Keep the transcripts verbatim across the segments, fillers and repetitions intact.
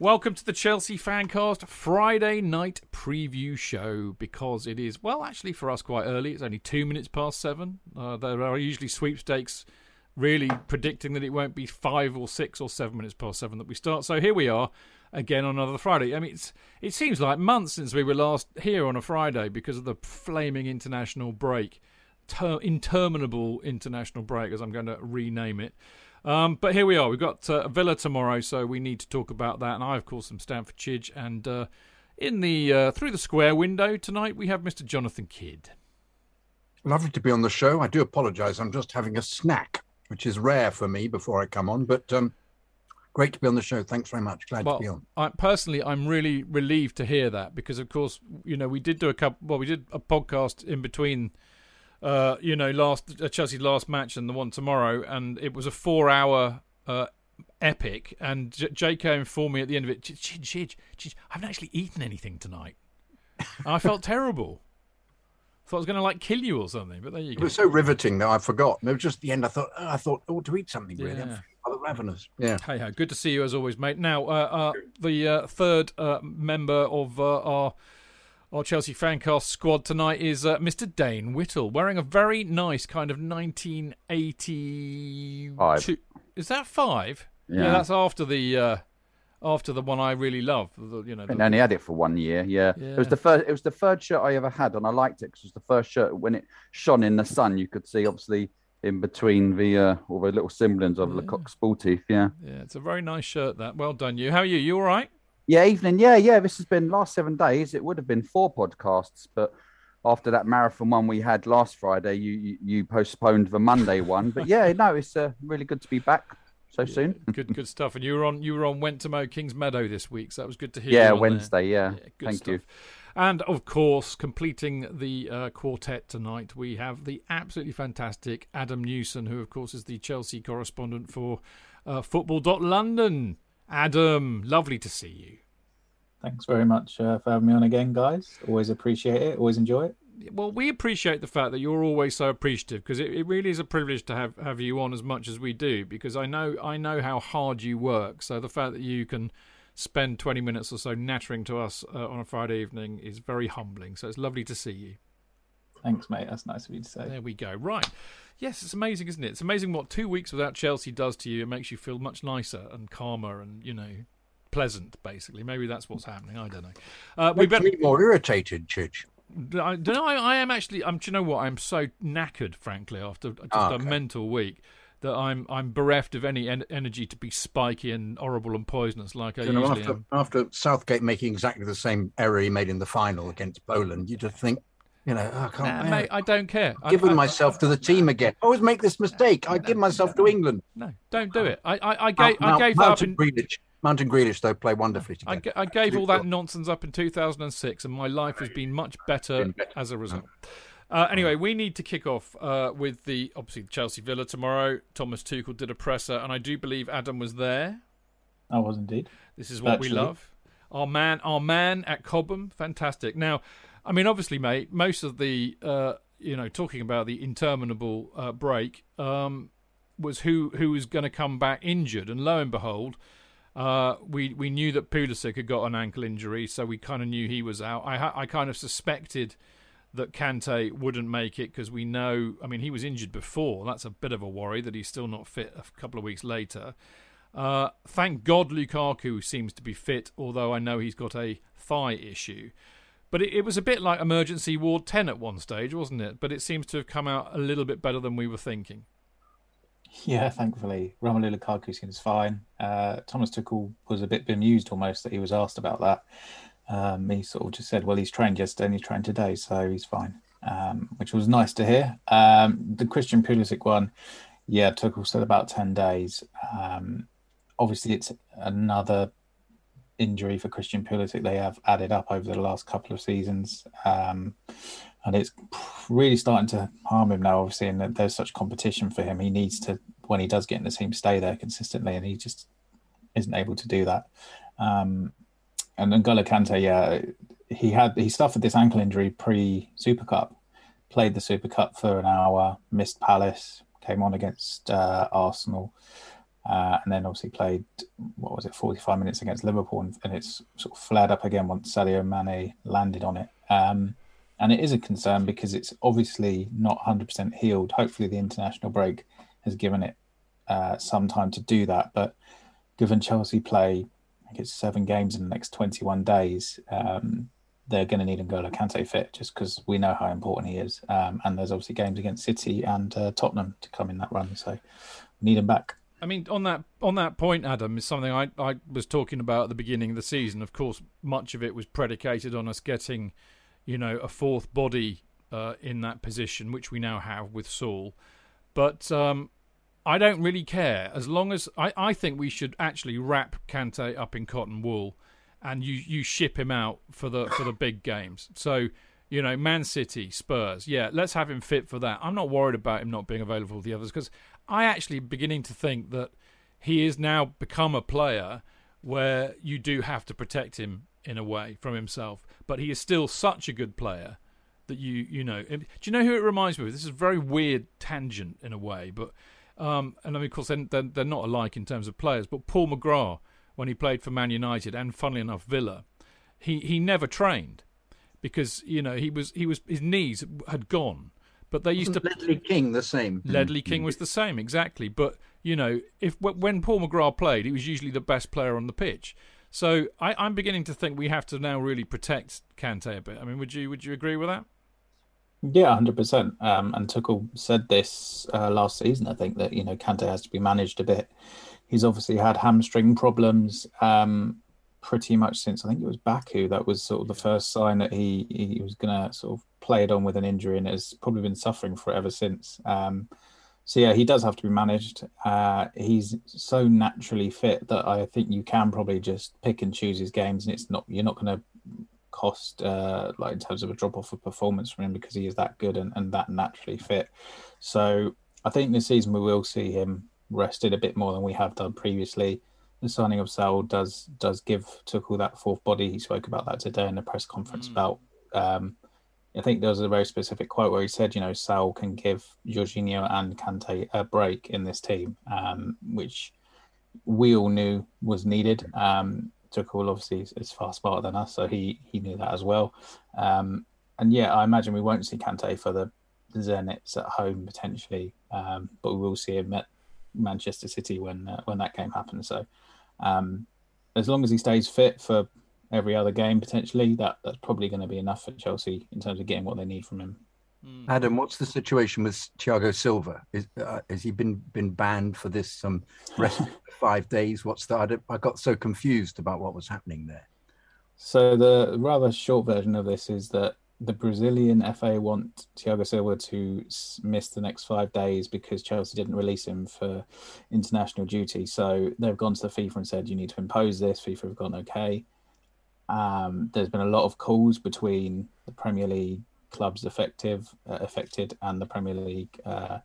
Welcome to the Chelsea Fancast Friday night preview show, because it is, well, actually for us quite early. It's only two minutes past seven. Uh, there are usually sweepstakes really predicting that it won't be five or six or seven minutes past seven that we start. So here we are again on another Friday. I mean, it's, it seems like months since we were last here on a Friday because of the flaming international break. Ter- interminable international break, as I'm going to rename it. Um, but here we are. We've got uh, Villa tomorrow, so we need to talk about that. And I, of course, am Stan for Chidge. And uh, in the uh, through the square window tonight, we have Mister Jonathan Kidd. Lovely to be on the show. I do apologise. I'm just having a snack, which is rare for me before I come on. But um, great to be on the show. Thanks very much. Glad well, to be on. I, personally, I'm really relieved to hear that because, of course, you know, we did do a couple. Well, we did a podcast in between. Uh, you know, last uh, Chelsea's last match and the one tomorrow, and it was a four-hour uh, epic. And J- JK informed me at the end of it, Chidge, Chidge, Chidge, I haven't actually eaten anything tonight. I felt terrible. Thought I was going to like kill you or something. But there you go. It was so riveting that I forgot. It was just at the end. I thought oh, I thought I ought to eat something. Really, yeah. I'm feeling rather ravenous. Yeah. Hey, hey, good to see you as always, mate. Now, uh, uh, the uh, third uh, member of uh, our. Our Chelsea Fancast squad tonight is uh, Mister Dayne Whittle, wearing a very nice kind of nineteen eighty-two. Five. Is that five? Yeah, yeah that's after the uh, after the one I really love. The, you know, the... and only had it for one year. Yeah. yeah, it was the first. It was the third shirt I ever had, and I liked it because it was the first shirt when it shone in the sun. You could see, obviously, in between the uh, all the little semblance of yeah. Lecoq's bull teeth. Yeah, yeah, it's a very nice shirt. That well done, you. How are you? You all right? Yeah, evening. Yeah, yeah. This has been last seven days. It would have been four podcasts, but after that marathon one we had last Friday, you you, you postponed the Monday one. But yeah, no, it's uh, really good to be back so yeah, soon. good, good stuff. And you were on you were on Wentamo Kings Meadow this week, so that was good to hear. Yeah, Wednesday. There. Yeah, yeah good thank stuff. you. And of course, completing the uh, quartet tonight, we have the absolutely fantastic Adam Newson, who of course is the Chelsea correspondent for uh, Football dot London. Adam, lovely to see you. Thanks very much uh, for having me on again, guys. Always appreciate it. Always enjoy it. Well, we appreciate the fact that you're always so appreciative, because it, it really is a privilege to have, have you on as much as we do, because I know I know how hard you work. So the fact that you can spend twenty minutes or so nattering to us uh, on a Friday evening is very humbling. So it's lovely to see you. Thanks, mate. That's nice of you to say. There we go. Right. Yes, it's amazing, isn't it? It's amazing what two weeks without Chelsea does to you. It makes you feel much nicer and calmer and, you know, pleasant, basically. Maybe that's what's happening. I don't know. Uh, we better be more irritated, Chidge. I don't know. I, I am actually... I'm, do you know what? I'm so knackered, frankly, after just oh, okay. a mental week that I'm I'm bereft of any en- energy to be spiky and horrible and poisonous like I you know, usually after, am. After Southgate making exactly the same error he made in the final against Poland, you just think... You know, I can't. Nah, mate, I don't care. I'm giving I, I, myself to the team again. I always make this mistake. No, I give myself no, to England. No, don't do it. I, I, I gave, Mount, I gave Mount, up in Grealish. Mount and Grealish, though, play wonderfully together. I, I gave all that nonsense up in two thousand six, and my life has been much better as a result. Uh, anyway, we need to kick off uh, with the obviously Chelsea Villa tomorrow. Thomas Tuchel did a presser, and I do believe Adam was there. I was indeed. This is what Actually. we love. Our man, our man at Cobham, fantastic. Now. I mean, obviously, mate, most of the, uh, you know, talking about the interminable uh, break um, was who, who was going to come back injured. And lo and behold, uh, we we knew that Pulisic had got an ankle injury, so we kind of knew he was out. I I kind of suspected that Kanté wouldn't make it because we know, I mean, he was injured before. That's a bit of a worry that he's still not fit a couple of weeks later. Uh, thank God Lukaku seems to be fit, although I know he's got a thigh issue. But it, it was a bit like emergency ward ten at one stage, wasn't it? But it seems to have come out a little bit better than we were thinking. Yeah, thankfully. Romelu Lukaku seems fine. Uh, Thomas Tuchel was a bit bemused almost that he was asked about that. Um, he sort of just said, well, he's trained yesterday and he's trained today, so he's fine, um, which was nice to hear. Um, the Christian Pulisic one, yeah, Tuchel said about ten days. Um, obviously, it's another... injury for Christian Pulisic they have added up over the last couple of seasons, um, and it's really starting to harm him now, obviously, and there's such competition for him. He needs to, when he does get in the team, stay there consistently, and he just isn't able to do that. Um, and N'Golo Kanté, yeah, he had he suffered this ankle injury pre-Super Cup, played the Super Cup for an hour, missed Palace, came on against uh, Arsenal, Uh, and then obviously played, what was it, forty-five minutes against Liverpool, and, and it's sort of flared up again once Sadio Mane landed on it. Um, and it is a concern because it's obviously not one hundred percent healed. Hopefully the international break has given it uh, some time to do that. But given Chelsea play, I think it's seven games in the next twenty-one days, um, they're going to need N'Golo Kanté fit just because we know how important he is. Um, and there's obviously games against City and uh, Tottenham to come in that run. So we need him back. I mean, on that on that point, Adam, is something I, I was talking about at the beginning of the season. Of course, much of it was predicated on us getting, you know, a fourth body uh, in that position, which we now have with Saul. But um, I don't really care. As long as... I, I think we should actually wrap Kanté up in cotton wool and you, you ship him out for the for the big games. So, you know, Man City, Spurs, yeah, let's have him fit for that. I'm not worried about him not being available for the others because... I actually beginning to think that he has now become a player where you do have to protect him in a way from himself. But he is still such a good player that you you know. Do you know who it reminds me of? This is a very weird tangent in a way, but um, and I mean, of course, they're, they're not alike in terms of players. But Paul McGrath, when he played for Man United and funnily enough Villa, he he never trained because you know he was he was his knees had gone. But they used Wasn't to. Ledley King the same. Ledley King was the same, exactly. But you know, if when Paul McGrath played, he was usually the best player on the pitch. So I, I'm beginning to think we have to now really protect Kanté a bit. I mean, would you would you agree with that? Yeah, one hundred percent. Um, and Tuchel said this uh, last season. I think that you know Kanté has to be managed a bit. He's obviously had hamstring problems. Um, pretty much since I think it was Baku that was sort of the first sign that he he was going to sort of play it on with an injury, and has probably been suffering for it ever since. Um, so yeah, he does have to be managed. Uh, he's so naturally fit that I think you can probably just pick and choose his games, and it's not you're not going to cost uh, like in terms of a drop off of performance from him because he is that good and, and that naturally fit. So I think this season we will see him rested a bit more than we have done previously. The signing of Saul does does give Tuchel that fourth body. He spoke about that today in the press conference. Mm. About, um, I think there was a very specific quote where he said, you know, Saul can give Jorginho and Kanté a break in this team, um, which we all knew was needed. Um, Tuchel obviously is, is far smarter than us, so he he knew that as well. Um, and yeah, I imagine we won't see Kanté for the Zenits at home potentially, um, but we will see him at Manchester City when uh, when that game happens. So um, as long as he stays fit for every other game potentially, that that's probably going to be enough for Chelsea in terms of getting what they need from him. Adam, what's the situation with Thiago Silva? Is uh, has he been been banned for this um, rest of five days? What's the I, don't, I got so confused about what was happening there. So the rather short version of this is that the Brazilian F A want Thiago Silva to miss the next five days because Chelsea didn't release him for international duty. So they've gone to the FIFA and said, you need to impose this. FIFA have gone, okay. Um, there's been a lot of calls between the Premier League clubs effective, uh, affected and the Premier League, uh,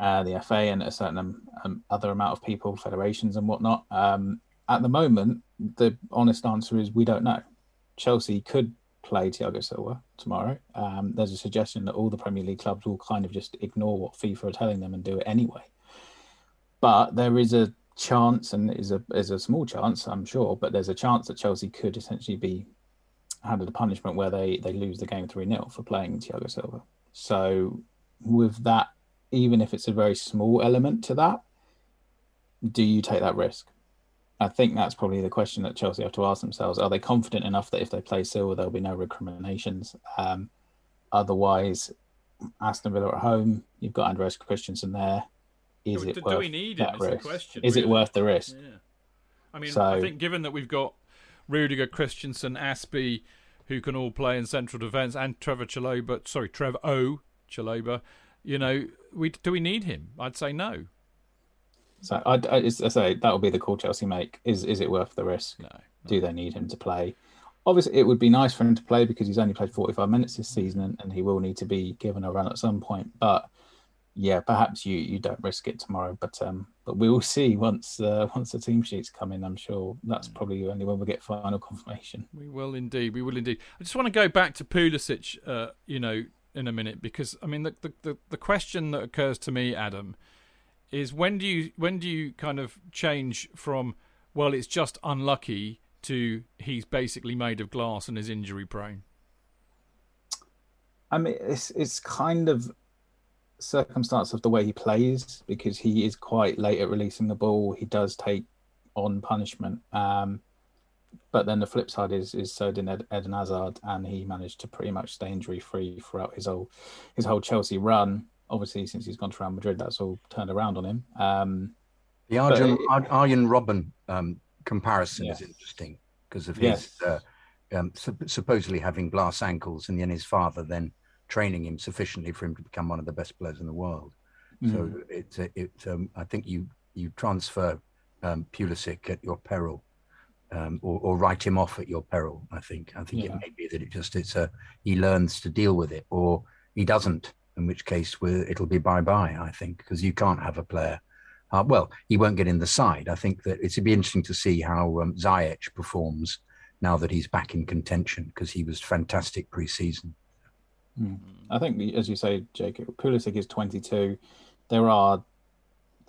uh, the F A and a certain um, other amount of people, federations and whatnot. Um, at the moment, the honest answer is we don't know. Chelsea could play Thiago Silva tomorrow. Um, there's a suggestion that all the Premier League clubs will kind of just ignore what FIFA are telling them and do it anyway. But there is a chance, and is a is a small chance, I'm sure, but there's a chance that Chelsea could essentially be handed a punishment where they, they lose the game three nil for playing Thiago Silva. So with that, even if it's a very small element to that, do you take that risk? I think that's probably the question that Chelsea have to ask themselves. Are they confident enough that if they play Silva, there'll be no recriminations? Um, otherwise, Aston Villa at home, you've got Andreas Christensen there. Is do, it do worth we need that him, risk? Is, the question, is really? It worth the risk? Yeah. I mean, so, I think given that we've got Rudiger, Christensen, Aspie, who can all play in central defence, and Trevoh Chalobah, sorry, Trevoh Chalobah, you know, we do we need him? I'd say no. So I, I, I say that will be the call Chelsea make. Is is it worth the risk? No, no. Do they need him to play? Obviously, it would be nice for him to play because he's only played forty-five minutes this season, and, and he will need to be given a run at some point. But yeah, perhaps you, you don't risk it tomorrow. But um, but we will see once uh, once the team sheets come in. I'm sure that's mm. probably only when we get final confirmation. We will indeed. We will indeed. I just want to go back to Pulisic, uh, you know, in a minute because I mean the the, the, the question that occurs to me, Adam, is when do you when do you kind of change from, well, it's just unlucky, to he's basically made of glass and is injury prone? I mean, it's it's kind of circumstance of the way he plays, because he is quite late at releasing the ball. He does take on punishment. Um, but then the flip side is is so did Ed, Eden Hazard, and he managed to pretty much stay injury free throughout his whole his whole Chelsea run. Obviously, since he's gone to Real Madrid, that's all turned around on him. Um, the Arjen, it, Arjen Robben um, comparison yes. is interesting because of his yes. uh, um, sup- supposedly having glass ankles, and then his father then training him sufficiently for him to become one of the best players in the world. Mm. So it's it. it um, I think you you transfer um, Pulisic at your peril, um, or, or write him off at your peril. I think. I think yeah. it may be that it just it's a he learns to deal with it, or he doesn't. In which case, it'll be bye-bye, I think, because you can't have a player. Uh, well, he won't get in the side. I think that it'd be interesting to see how um, Ziyech performs now that he's back in contention, because he was fantastic pre-season. Mm. I think, as you say, Jake, Pulisic is twenty-two. There are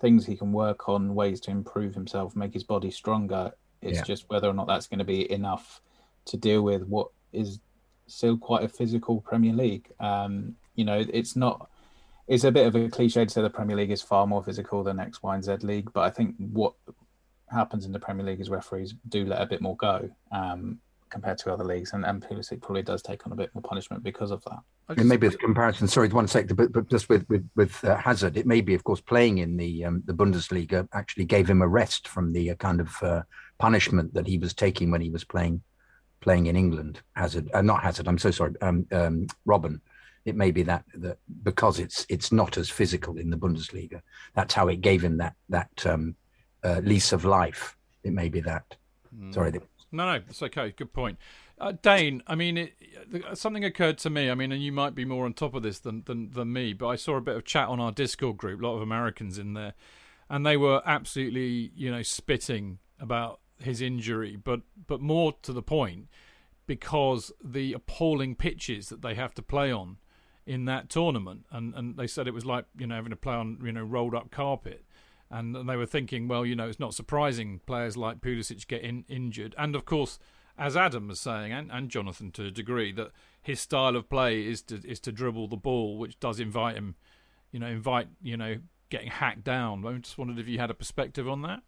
things he can work on, ways to improve himself, make his body stronger. It's yeah. just whether or not that's going to be enough to deal with what is still quite a physical Premier League. Um, You know, it's not, it's a bit of a cliche to say the Premier League is far more physical than X, Y, and Z league. But I think what happens in the Premier League is referees do let a bit more go um, compared to other leagues. And, and Pulisic probably does take on a bit more punishment because of that. Just, it may be a comparison, sorry, one second, but, but just with, with, with uh, Hazard, it may be, of course, playing in the, um, the Bundesliga actually gave him a rest from the uh, kind of uh, punishment that he was taking when he was playing playing in England. Hazard, uh, not Hazard, I'm so sorry, um, um, Robin. It may be that, that because it's it's not as physical in the Bundesliga, that's how it gave him that that um, uh, lease of life. It may be that. Mm. Sorry. No, no, it's okay. Good point, uh, Dayne. I mean, it, something occurred to me. I mean, and you might be more on top of this than, than than me, but I saw a bit of chat on our Discord group. A lot of Americans in there, and they were absolutely, you know, spitting about his injury, but but more to the point because the appalling pitches that they have to play on in that tournament, and and they said it was like, you know, having to play on, you know, rolled up carpet, and, and they were thinking, well, you know, it's not surprising players like Pulisic get in, injured, and of course, as Adam was saying, and, and Jonathan to a degree, that his style of play is to is to dribble the ball, which does invite him, you know, invite you know getting hacked down. I just wondered if you had a perspective on that.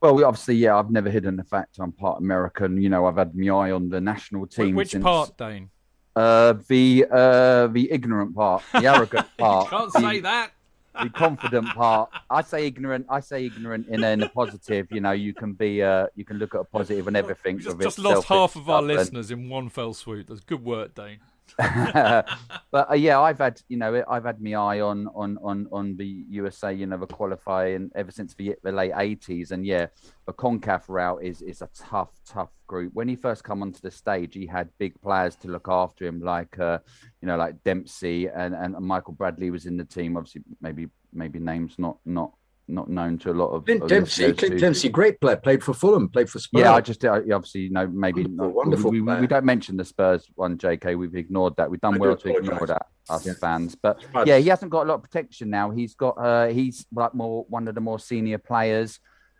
Well, we obviously, yeah, I've never hidden the fact I'm part American. You know, I've had my eye on the national team. Which since... part, Dayne? Uh, the uh, the ignorant part, the arrogant part. You can't the, say that. The confident part. I say ignorant. I say ignorant in a, in a positive. You know, you can be. Uh, you can look at a positive and everything. We just, just lost half of our and... listeners in one fell swoop. That's good work, Dayne. But uh, yeah, I've had you know I've had my eye on on on on the U S A, you know, the qualifying ever since the, the late eighties, and yeah, the CONCACAF route is is a tough tough group. When he first come onto the stage, he had big players to look after him, like uh, you know like Dempsey and and Michael Bradley was in the team. Obviously, maybe maybe names not not. Not known to a lot of Clint Dempsey. Clint Dempsey, great player, played for Fulham, played for Spurs. Yeah, I just I, obviously you know maybe wonderful. Not, wonderful we, we, we don't mention the Spurs one, J K. We've ignored that. We've done I well do to ignore that, us yes. fans. But yeah, he hasn't got a lot of protection now. He's got uh, he's like more one of the more senior players.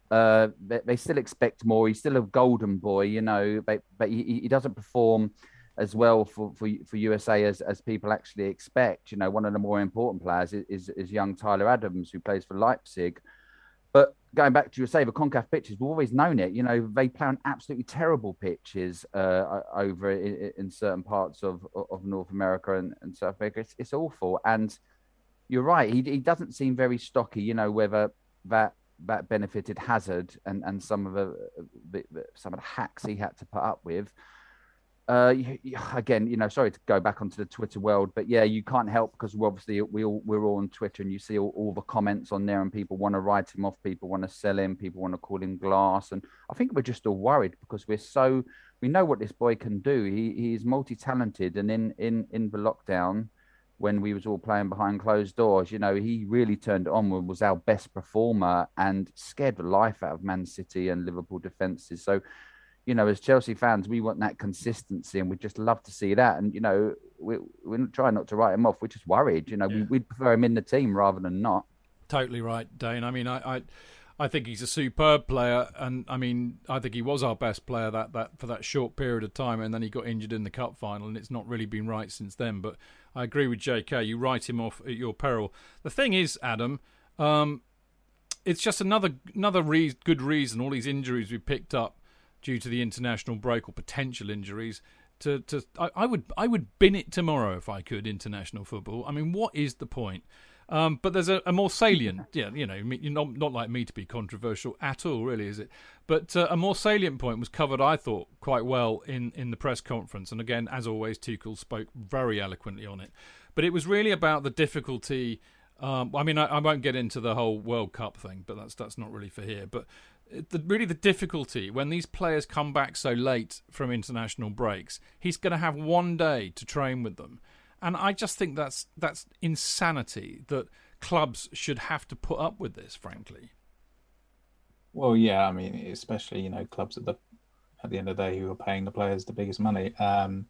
Uh, they, they still expect more. He's still a golden boy, you know. But but he, he doesn't perform as well for, for for U S A as as people actually expect. You know, one of the more important players is, is is young Tyler Adams, who plays for Leipzig. But going back to U S A, the CONCACAF pitches, we've always known it. You know, they play on absolutely terrible pitches uh, over in, in certain parts of, of North America and, and South America. It's, it's awful. And you're right, he he doesn't seem very stocky. You know, whether that that benefited Hazard and, and some of the some of the hacks he had to put up with. Uh, again, you know, sorry to go back onto the Twitter world, but yeah, you can't help because we're obviously we all, we're all on Twitter, and you see all, all the comments on there, and people want to write him off, people want to sell him, people want to call him glass, and I think we're just all worried because we're so we know what this boy can do. He he's multi-talented, and in in in the lockdown when we was all playing behind closed doors, you know, he really turned it on, was our best performer, and scared the life out of Man City and Liverpool defenses. So, you know, as Chelsea fans, we want that consistency, and we just love to see that. And, you know, we, we're trying not to write him off. We're just worried. You know, yeah. we, we'd prefer him in the team rather than not. totally right, Dane. I mean, I, I, I think he's a superb player, and I mean, I think he was our best player that, that for that short period of time, and then he got injured in the cup final, and it's not really been right since then. But I agree with J K. You write him off at your peril. The thing is, Adam, um, it's just another another re- good reason all these injuries we picked up due to the international break or potential injuries. To to I, I would I would bin it tomorrow if I could, international football. I mean, what is the point? Um, but there's a, a more salient, yeah, you know, you're not, not like me to be controversial at all, really, is it? But uh, a more salient point was covered, I thought, quite well in, in the press conference. And again, as always, Tuchel spoke very eloquently on it. But it was really about the difficulty. Um, I mean, I, I won't get into the whole World Cup thing, but that's that's not really for here. But it, the, really the difficulty, when these players come back so late from international breaks, he's going to have one day to train with them. And I just think that's that's insanity that clubs should have to put up with this, frankly. Well, yeah, I mean, especially, you know, clubs at the at the end of the day who are paying the players the biggest money. Um,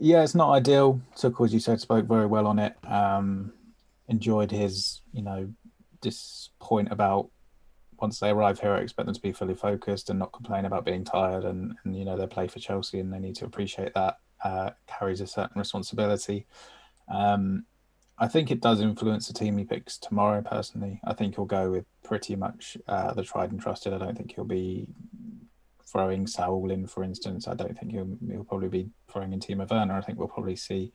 yeah, it's not ideal. Tuchel, as you said, spoke very well on it. Um, enjoyed his, you know, this point about once they arrive here, I expect them to be fully focused and not complain about being tired. And, and you know, they play for Chelsea and they need to appreciate that. Uh, carries a certain responsibility. Um, I think it does influence the team he picks tomorrow, personally. I think he'll go with pretty much uh, the tried and trusted. I don't think he'll be throwing Saul in, for instance. I don't think he'll, he'll probably be throwing in Timo Werner. I think we'll probably see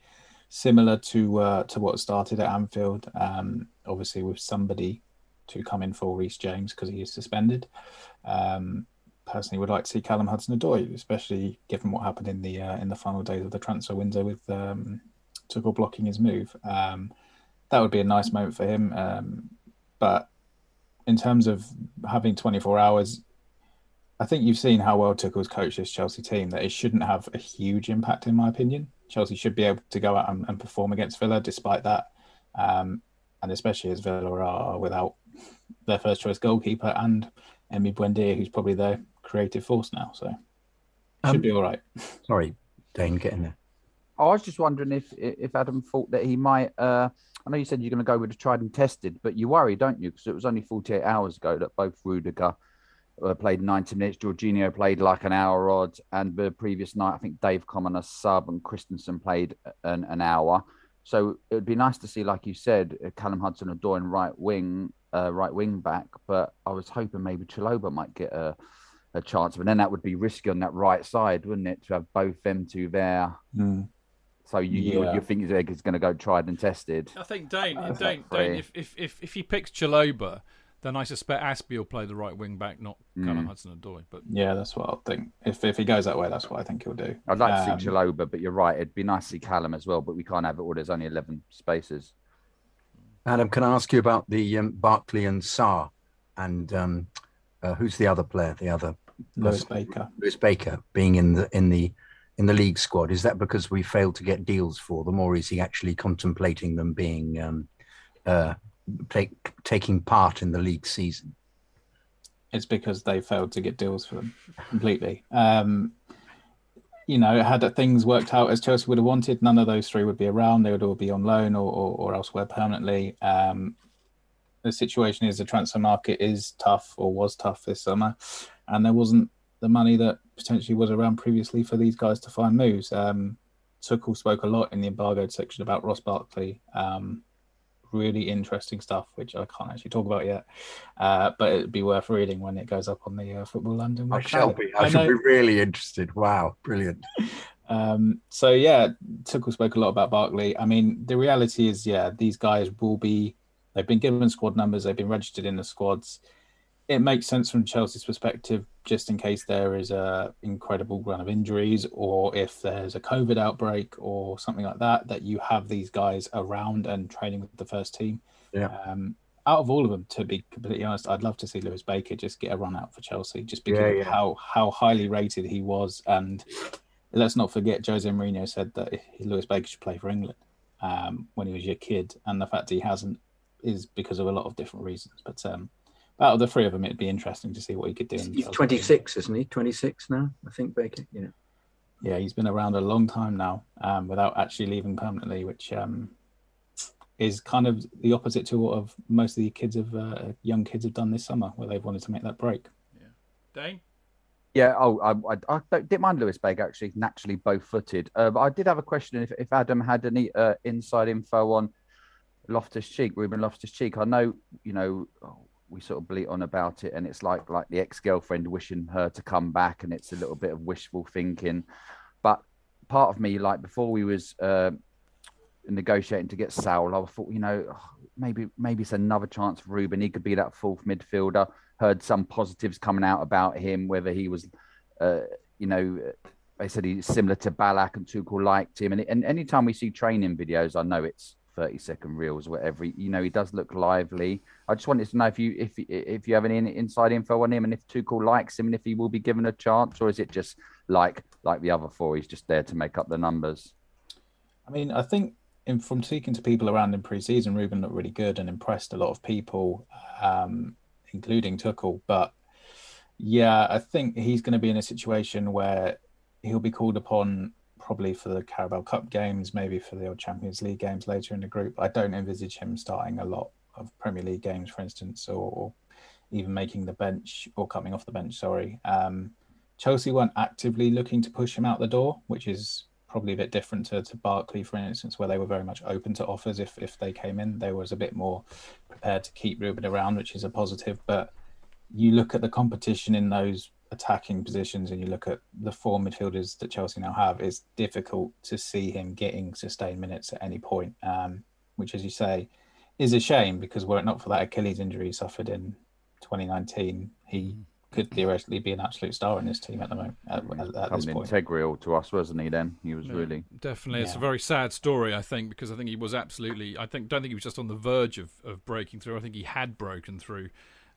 similar to uh, to what started at Anfield, um, obviously with somebody to come in for Reece James because he is suspended. Um Personally, would like to see Callum Hudson-Odoi, especially given what happened in the uh, in the final days of the transfer window with um, Tuchel blocking his move. Um, that would be a nice moment for him. Um, but in terms of having twenty-four hours, I think you've seen how well Tuchel's coached this Chelsea team, that it shouldn't have a huge impact, in my opinion. Chelsea should be able to go out and, and perform against Villa despite that. Um, and especially as Villa are without their first choice goalkeeper and Emi Buendía, who's probably their creative force now, so should um, be all right. Sorry, Dane, get in there. I was just wondering if if Adam thought that he might. Uh, I know you said you're going to go with the tried and tested, but you worry, don't you? Because it was only forty-eight hours ago that both Rudiger uh, played ninety minutes, Jorginho played like an hour odd, and the previous night I think Dave Common a sub and Christensen played an, an hour. So it would be nice to see, like you said, Callum Hudson-Odoi in right wing. Uh, right wing back, but I was hoping maybe Chalobah might get a, a chance, but then that would be risky on that right side, wouldn't it, to have both them two there? Mm. So you, yeah. you you think Ziyech is going to go tried and tested? I think Dane, uh, Dane, Dane if, if if if he picks Chalobah, then I suspect Aspie will play the right wing back, not mm. Callum Hudson-Odoi. But yeah, that's what I think. If if he goes that way, that's what I think he'll do. I'd like um, to see Chalobah, but you're right, it'd be nice to see Callum as well, but we can't have it all. There's only eleven spaces. Adam, can I ask you about the um, Barkley and Saar, and um, uh, who's the other player? The other Lewis Baker. Lewis Baker being in the in the in the league squad. Is that because we failed to get deals for them, or is he actually contemplating them being um, uh, take, taking part in the league season? It's because they failed to get deals for them completely. Um, You know, had things worked out as Chelsea would have wanted, none of those three would be around. They would all be on loan or, or, or elsewhere permanently. Um, the situation is the transfer market is tough, or was tough this summer, and there wasn't the money that potentially was around previously for these guys to find moves. Um, Tuchel spoke a lot in the embargoed section about Ross Barkley. Um, really interesting stuff, which I can't actually talk about yet, uh, but it'd be worth reading when it goes up on the uh, Football London website. I shall be. I, I shall be really interested. Wow, brilliant. um, so, yeah, Tuchel spoke a lot about Barkley. I mean, the reality is, yeah, these guys will be, they've been given squad numbers, they've been registered in the squads. It makes sense from Chelsea's perspective, just in case there is a incredible run of injuries, or if there's a COVID outbreak or something like that, that you have these guys around and training with the first team. Yeah. Um, out of all of them, to be completely honest, I'd love to see Lewis Baker just get a run out for Chelsea, just because yeah, yeah. of how, how highly rated he was. And let's not forget, Jose Mourinho said that Lewis Baker should play for England um, when he was your kid. And the fact that he hasn't is because of a lot of different reasons. But, um, out of the three of them, it'd be interesting to see what he could do. He's twenty-six, isn't he? twenty-six now, I think, Baker. Yeah, yeah, he's been around a long time now um, without actually leaving permanently, which um, is kind of the opposite to what of most of the kids have, uh, young kids have done this summer, where they've wanted to make that break. Yeah, Dane. Yeah, oh, I, I, I didn't mind Lewis Baker, actually, naturally bow-footed. Uh, but I did have a question if, if Adam had any uh, inside info on Loftus-Cheek, Ruben Loftus-Cheek. I know, you know, oh, we sort of bleat on about it, and it's like like the ex-girlfriend wishing her to come back, and it's a little bit of wishful thinking. But part of me, like before we was uh, negotiating to get Saul, I thought, you know, maybe maybe it's another chance for Ruben. He could be that fourth midfielder. Heard some positives coming out about him, whether he was, uh, you know, they said he's similar to Ballack and Tuchel liked him. And, and any time we see training videos, I know it's thirty second reels, whatever, you know, he does look lively. I just wanted to know if you if if you have any inside info on him, and if Tuchel likes him, and if he will be given a chance, or is it just like like the other four, he's just there to make up the numbers? I mean, I think in, from speaking to people around in pre-season, Ruben looked really good and impressed a lot of people, um, including Tuchel. But yeah, I think he's going to be in a situation where he'll be called upon probably for the Carabao Cup games, maybe for the old Champions League games later in the group. I don't envisage him starting a lot of Premier League games, for instance, or, or even making the bench or coming off the bench, sorry. Um, Chelsea weren't actively looking to push him out the door, which is probably a bit different to, to Barkley, for instance, where they were very much open to offers if, if they came in. They was a bit more prepared to keep Ruben around, which is a positive. But you look at the competition in those attacking positions, and you look at the four midfielders that Chelsea now have, it's difficult to see him getting sustained minutes at any point, um, which, as you say, is a shame, because were it not for that Achilles injury he suffered in twenty nineteen, he could theoretically be an absolute star in this team at the moment. At, at, at this point, integral to us, wasn't he? Then he was yeah, really definitely. It's yeah. a very sad story, I think, because I think he was absolutely. I think don't think he was just on the verge of, of breaking through. I think he had broken through,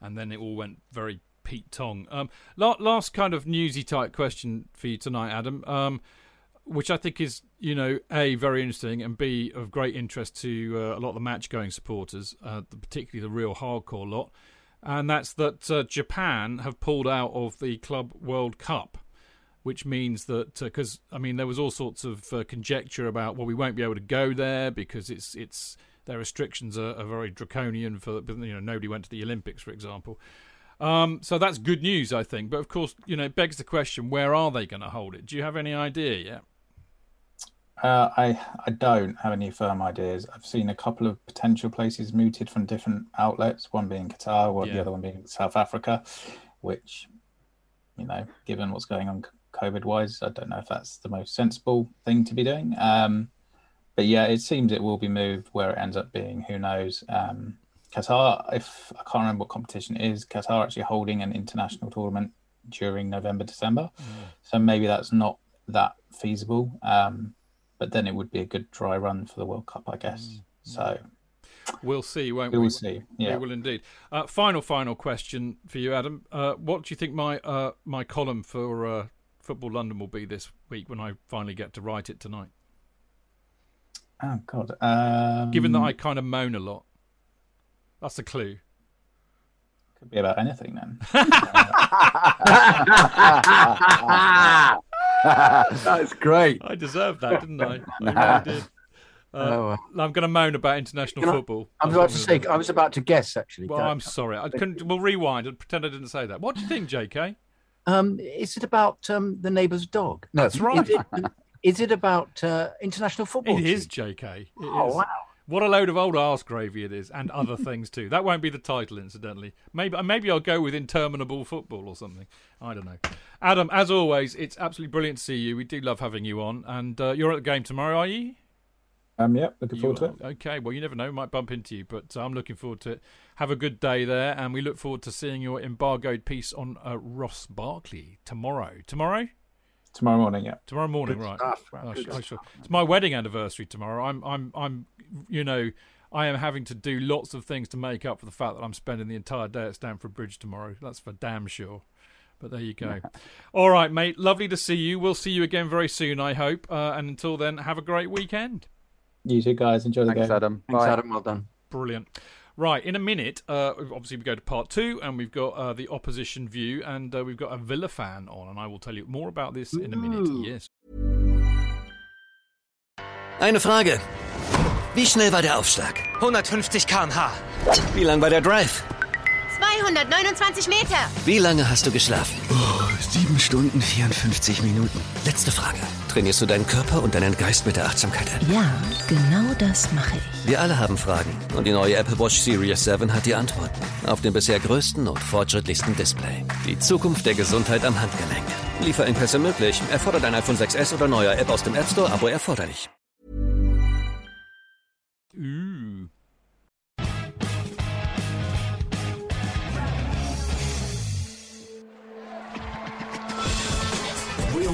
and then it all went very Pete Tong. Um, last kind of newsy type question for you tonight, Adam, um, which I think is, you know, A, very interesting, and B, of great interest to uh, a lot of the match-going supporters, uh, particularly the real hardcore lot, and that's that uh, Japan have pulled out of the Club World Cup, which means that, because, uh, I mean, there was all sorts of uh, conjecture about, well, we won't be able to go there because it's it's their restrictions are, are very draconian for, you know, nobody went to the Olympics, for example. Um, so that's good news, I think. But of course, you know, it begs the question: where are they going to hold it? Do you have any idea yet? Uh, I I don't have any firm ideas. I've seen a couple of potential places mooted from different outlets. One being Qatar, one, yeah. the other one being South Africa. Which, you know, given what's going on COVID-wise, I don't know if that's the most sensible thing to be doing. Um, but yeah, it seems it will be moved. Where it ends up being, who knows? Um, Qatar, if I can't remember what competition it is, Qatar actually holding an international tournament during November, December. Mm. So maybe that's not that feasible. Um, but then it would be a good dry run for the World Cup, I guess. Mm. So we'll see, won't we? We'll see. Yeah. We will indeed. Uh, final, final question for you, Adam. Uh, what do you think my uh, my column for uh, Football London will be this week when I finally get to write it tonight? Oh, God. Um... Given that I kind of moan a lot. That's a clue. Could be about anything then. That's great. I deserved that, didn't I? I really did. Uh, oh, uh, I'm going to moan about international I, football. I was about to say. I was about to guess actually. Well, I'm sorry. I couldn't. We'll rewind and pretend I didn't say that. What do you think, J K? Um, is it about um, the neighbour's dog? No, that's right. Is it, is it about uh, international football? It team? is, J K. It oh is. wow. What a load of old arse gravy it is, and other things too. That won't be the title, incidentally. Maybe maybe I'll go with Interminable Football or something. I don't know. Adam, as always, it's absolutely brilliant to see you. We do love having you on. And uh, you're at the game tomorrow, are you? Um, yeah, looking forward you, to it. Okay, well, you never know. We might bump into you, but uh, I'm looking forward to it. Have a good day there, and we look forward to seeing your embargoed piece on uh, Ross Barkley tomorrow. Tomorrow? Tomorrow morning, yeah. Tomorrow morning, good right? Wow, I, I, it's my wedding anniversary tomorrow. I'm, I'm, I'm. You know, I am having to do lots of things to make up for the fact that I'm spending the entire day at Stamford Bridge tomorrow. That's for damn sure. But there you go. All right, mate. Lovely to see you. We'll see you again very soon, I hope. Uh, and until then, have a great weekend. You too, guys. Enjoy the Thanks, game. Adam. Thanks, Bye. Adam. Well done. Brilliant. Right, in a minute, uh, obviously we go to part two, and we've got uh, the opposition view, and uh, we've got a Villa fan on, and I will tell you more about this in a minute. Yes. Eine Frage. Wie schnell war der Aufschlag? hundertfünfzig Kilometer pro Stunde. Wie lang war der Drive? zweihundertneunundzwanzig Meter. Wie lange hast du geschlafen? Oh, sieben Stunden vierundfünfzig Minuten. Letzte Frage. Trainierst du deinen Körper und deinen Geist mit der Achtsamkeit an? Ja, genau das mache ich. Wir alle haben Fragen. Und die neue Apple Watch Series sieben hat die Antworten. Auf dem bisher größten und fortschrittlichsten Display. Die Zukunft der Gesundheit am Handgelenk. Lieferengpässe möglich. Erfordert ein iPhone sechs S oder neuer App aus dem App Store. Abo erforderlich. Mmh. Real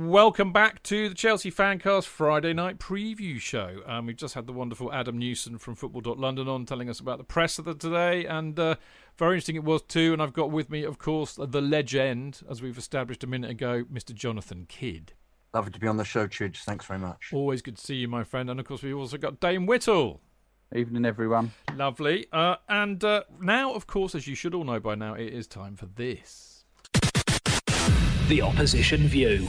Welcome back to the Chelsea Fancast Friday night preview show. Um, we've just had the wonderful Adam Newson from football dot london on telling us about the press of the today, and uh, very interesting it was too. And I've got with me, of course, the legend, as we've established a minute ago, Mister Jonathan Kidd. Lovely to be on the show, Chidge. Thanks very much. Always good to see you, my friend. And, of course, we've also got Dayne Whittle. Evening, everyone. Lovely. Uh, and uh, now, of course, as you should all know by now, it is time for this. The Opposition View.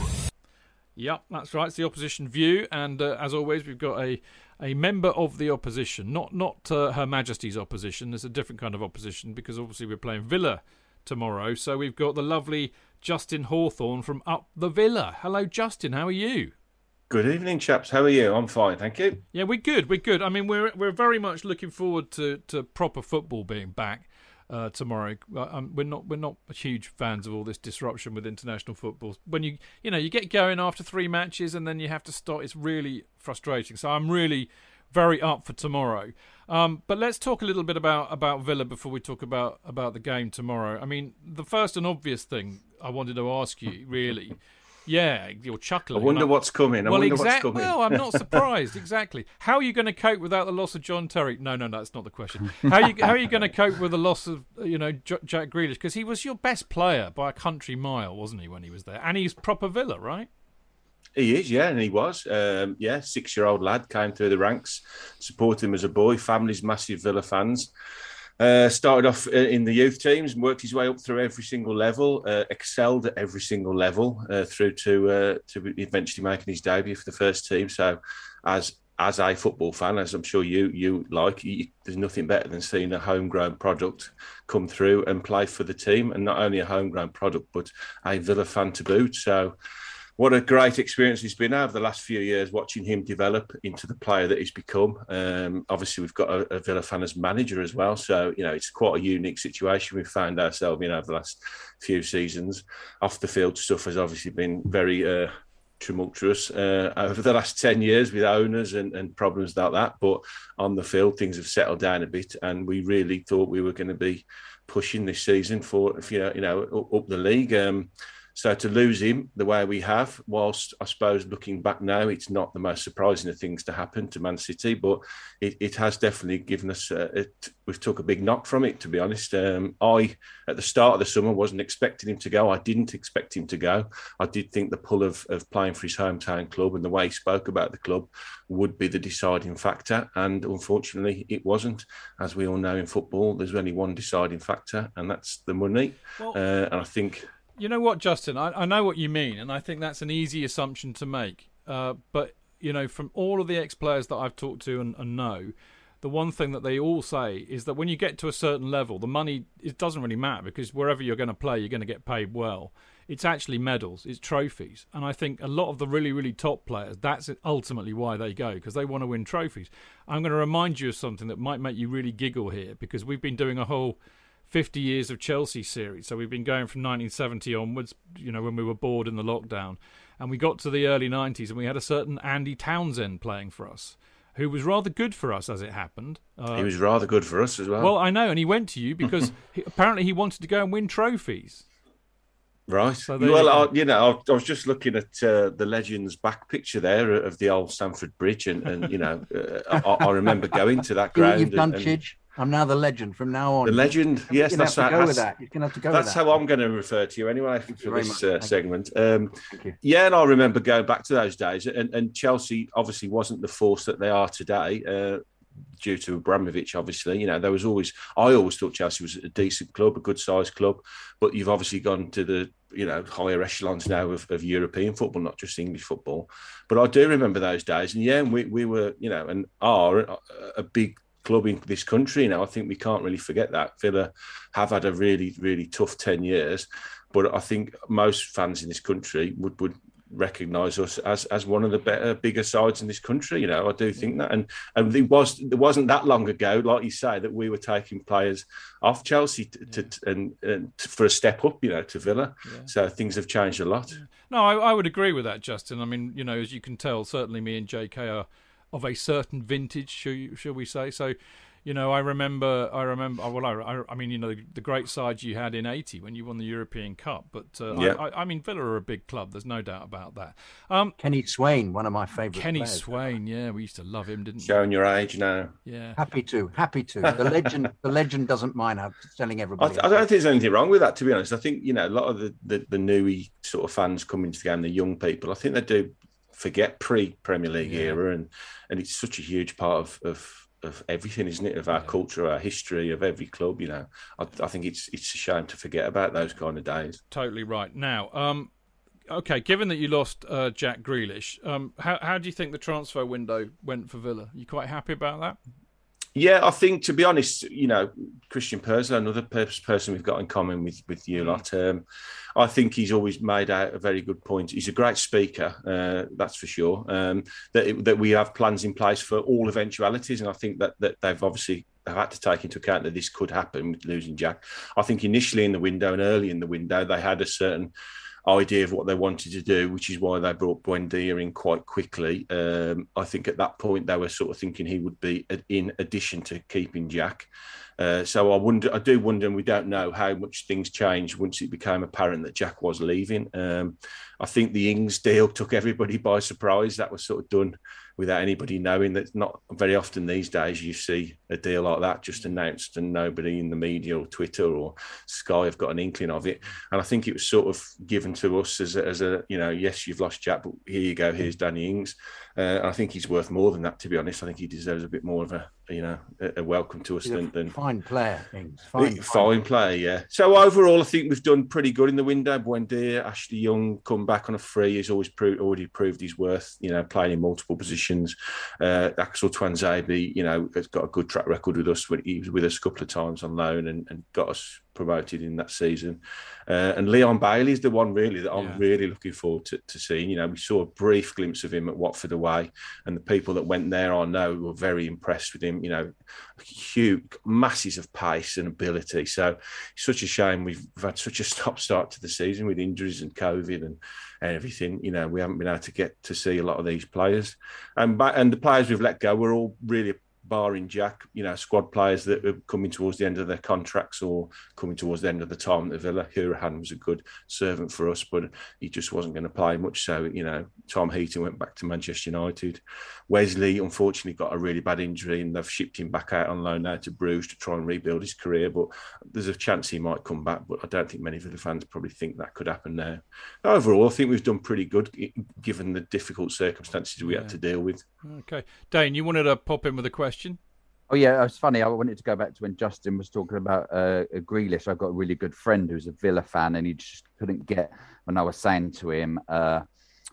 Yep, that's right. It's the Opposition View, and uh, as always, we've got a, a member of the opposition, not not uh, Her Majesty's opposition. It's a different kind of opposition because obviously we're playing Villa tomorrow. So we've got the lovely Justin Hawthorne from Up the Villa. Hello, Justin. How are you? Good evening, chaps. How are you? I'm fine, thank you. Yeah, we're good. We're good. I mean, we're we're very much looking forward to, to proper football being back. Uh, tomorrow, um, we're not we're not huge fans of all this disruption with international football. When you you know you get going after three matches and then you have to start, it's really frustrating. So I'm really very up for tomorrow. Um, but let's talk a little bit about, about Villa before we talk about, about the game tomorrow. I mean, the first and obvious thing I wanted to ask you, really. Yeah, you're chuckling. I wonder I'm, what's coming. I well, wonder exa- what's coming. Well, I'm not surprised. Exactly. How are you going to cope without the loss of John Terry? No, no, no, that's not the question. How are you, how are you going to cope with the loss of, you know, J- Jack Grealish? Because he was your best player by a country mile, wasn't he, when he was there? And he's proper Villa, right? He is, yeah, and he was. Um, yeah, six-year-old lad, came through the ranks, supported him as a boy. Family's massive Villa fans. Uh, started off in the youth teams, worked his way up through every single level, uh, excelled at every single level uh, through to uh, to eventually making his debut for the first team. So, as as a football fan, as I'm sure you you like, you, there's nothing better than seeing a homegrown product come through and play for the team, and not only a homegrown product, but a Villa fan to boot. So, what a great experience it's been over the last few years, watching him develop into the player that he's become. Um, obviously, we've got a, a Villa fan as manager as well. So, you know, it's quite a unique situation we've found ourselves in over the last few seasons. Off the field stuff has obviously been very uh, tumultuous uh, over the last ten years with owners and, and problems like that. But on the field, things have settled down a bit. And we really thought we were going to be pushing this season for, you know, you know, up the league. Um So to lose him the way we have, whilst I suppose looking back now, it's not the most surprising of things to happen to Man City, but it, it has definitely given us, a, a, we've took a big knock from it, to be honest. Um, I, at the start of the summer, wasn't expecting him to go. I didn't expect him to go. I did think the pull of, of playing for his hometown club and the way he spoke about the club would be the deciding factor. And unfortunately, it wasn't. As we all know in football, there's only one deciding factor, and that's the money. Well, uh, and I think... You know what, Justin? I, I know what you mean, and I think that's an easy assumption to make. Uh, but, you know, from all of the ex-players that I've talked to and, and know, the one thing that they all say is that when you get to a certain level, the money, it doesn't really matter because wherever you're going to play, you're going to get paid well. It's actually medals, it's trophies. And I think a lot of the really, really top players, that's ultimately why they go, because they want to win trophies. I'm going to remind you of something that might make you really giggle here, because we've been doing a whole... fifty years of Chelsea series. So we've been going from nineteen seventy onwards, you know, when we were bored in the lockdown. And we got to the early nineties and we had a certain Andy Townsend playing for us, who was rather good for us as it happened. Uh, he was rather good for us as well. Well, I know. And he went to you because he, apparently he wanted to go and win trophies. Right. So well, you, I, you know, I was just looking at uh, the Legends back picture there of the old Stamford Bridge. And, and you know, uh, I, I remember going to that ground. You've done, Chidge. I'm now the legend from now on. The legend, yes, that's right. You're going to have to go with that. You're going to have to go with that. That's how I'm going to refer to you anyway for this uh, segment. Um, Thank you. Yeah, and I remember going back to those days, and, and Chelsea obviously wasn't the force that they are today. Uh, due to Abramovich, obviously, you know, there was always, I always thought Chelsea was a decent club, a good-sized club, but you've obviously gone to the, you know, higher echelons now of, of European football, not just English football. But I do remember those days, and yeah, we, we were, you know, and are a, a big club in this country now. I think we can't really forget that. Villa have had a really, really tough ten years, but I think most fans in this country would, would, recognise us as as one of the better, bigger sides in this country. You know, I do think that, and and it was it wasn't that long ago, like you say, that we were taking players off Chelsea to, yeah. to and, and to, for a step up, you know, to Villa. Yeah. So things have changed a lot. Yeah. No, I, I would agree with that, Justin. I mean, you know, as you can tell, certainly me and J K are of a certain vintage, shall, shall we say? So, you know, I remember, I remember. Well, I, I mean, you know, the, the great sides you had in eighty when you won the European Cup. But uh, yeah. I, I, I mean, Villa are a big club. There's no doubt about that. Um, Kenny Swain, one of my favourite. Kenny players, Swain, yeah, we used to love him, didn't we? Showing your age now. Yeah, happy to, happy to. The legend, the legend doesn't mind telling everybody. I, th- I don't think there's anything wrong with that, to be honest. I think, you know, a lot of the the, the newy sort of fans come into the game, the young people. I think they do forget pre Premier League yeah. era, and and it's such a huge part of. of of everything, isn't it, of our yeah. culture, our history, of every club. You know, I, I think it's it's a shame to forget about those kind of days. Totally right. Now, um, okay, given that you lost uh, Jack Grealish, um, how, how do you think the transfer window went for Villa? Are you quite happy about that? Yeah, I think, to be honest, you know, Christian Pulisic, another person we've got in common with with you lot. Um, I think he's always made out a very good point. He's a great speaker, uh, that's for sure. Um, that it, that we have plans in place for all eventualities, and I think that that they've obviously they've had to take into account that this could happen with losing Jack. I think initially in the window and early in the window they had a certain idea of what they wanted to do, which is why they brought Buendia in quite quickly. Um, I think at that point they were sort of thinking he would be in addition to keeping Jack. Uh, so I wonder, I do wonder, and we don't know how much things changed once it became apparent that Jack was leaving. Um, I think the Ings deal took everybody by surprise. That was sort of done without anybody knowing. That's not very often these days you see a deal like that just announced and nobody in the media or Twitter or Sky have got an inkling of it. And I think it was sort of given to us as a, as a you know, yes, you've lost Jack, but here you go, here's Danny Ings. Uh, I think he's worth more than that, to be honest. I think he deserves a bit more of a, you know, a welcome to us than, than fine player things. Fine, fine, fine player, yeah. So overall, I think we've done pretty good in the window. Buendia, Ashley Young, come back on a free. He's always proved, already proved his worth. You know, playing in multiple positions. Uh, Axel Tuanzebe, you know, has got a good track record with us. When he was with us a couple of times on loan and, and got us promoted in that season. Uh, and Leon Bailey is the one really that I'm yeah. really looking forward to, to seeing. You know, we saw a brief glimpse of him at Watford away, and the people that went there I know were very impressed with him. You know, huge masses of pace and ability. So it's such a shame we've had such a stop start to the season with injuries and COVID and everything. You know, we haven't been able to get to see a lot of these players, and and the players we've let go were all really, barring Jack, you know, squad players that are coming towards the end of their contracts or coming towards the end of the time at Villa. Hurahan was a good servant for us, but he just wasn't going to play much. So, you know, Tom Heaton went back to Manchester United. Wesley, unfortunately, got a really bad injury and they've shipped him back out on loan now to Bruges to try and rebuild his career. But there's a chance he might come back, but I don't think many Villa fans probably think that could happen now. Overall, I think we've done pretty good given the difficult circumstances we yeah. had to deal with. Okay. Dane, you wanted to pop in with a question? Oh yeah, it's funny. I wanted to go back to when Justin was talking about uh, Grealish. I've got a really good friend who's a Villa fan, and he just couldn't get when I was saying to him, uh,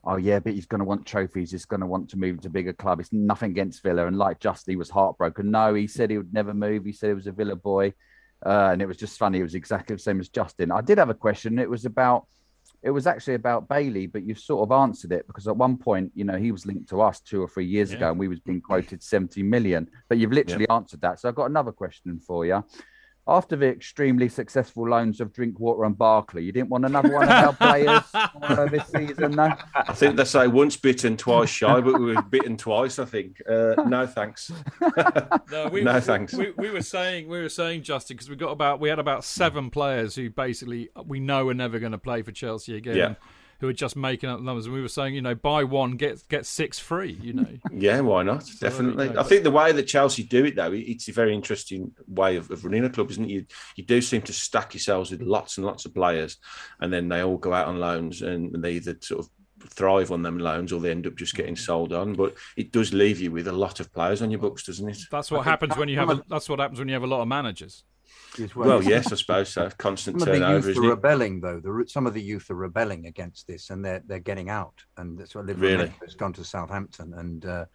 "Oh yeah, but he's going to want trophies. He's going to want to move to a bigger club. It's nothing against Villa." And like Justin, he was heartbroken. No, he said he would never move. He said he was a Villa boy, uh, and it was just funny. It was exactly the same as Justin. I did have a question. It was about, it was actually about Bailey, but you sort of answered it because at one point, you know, he was linked to us two or three years yeah. ago and we was being quoted seventy million, but you've literally yeah. answered that. So I've got another question for you. After the extremely successful loans of Drinkwater and Barkley, you didn't want another one of our players uh, this season, no? I think they say once bitten, twice shy, but we were bitten twice, I think. Uh, no thanks. no, we, no thanks. We, we, we were saying, we were saying, Justin, because we got about, we had about seven players who basically we know are never going to play for Chelsea again. Yeah. who are just making up numbers. And we were saying, you know, buy one, get get six free, you know. Yeah, why not? Definitely. I think the way that Chelsea do it, though, it's a very interesting way of, of running a club, isn't it? You, you do seem to stack yourselves with lots and lots of players, and then they all go out on loans and they either sort of thrive on them loans or they end up just getting sold on. But it does leave you with a lot of players on your books, doesn't it? That's what happens when you have a, that's what happens when you have a lot of managers. Well, well yes, I suppose so. Constant some turnover. Of the youth isn't are it? rebelling, though. The, some of the youth are rebelling against this, and they're they're getting out. And that's what Livermento has gone to Southampton, and uh,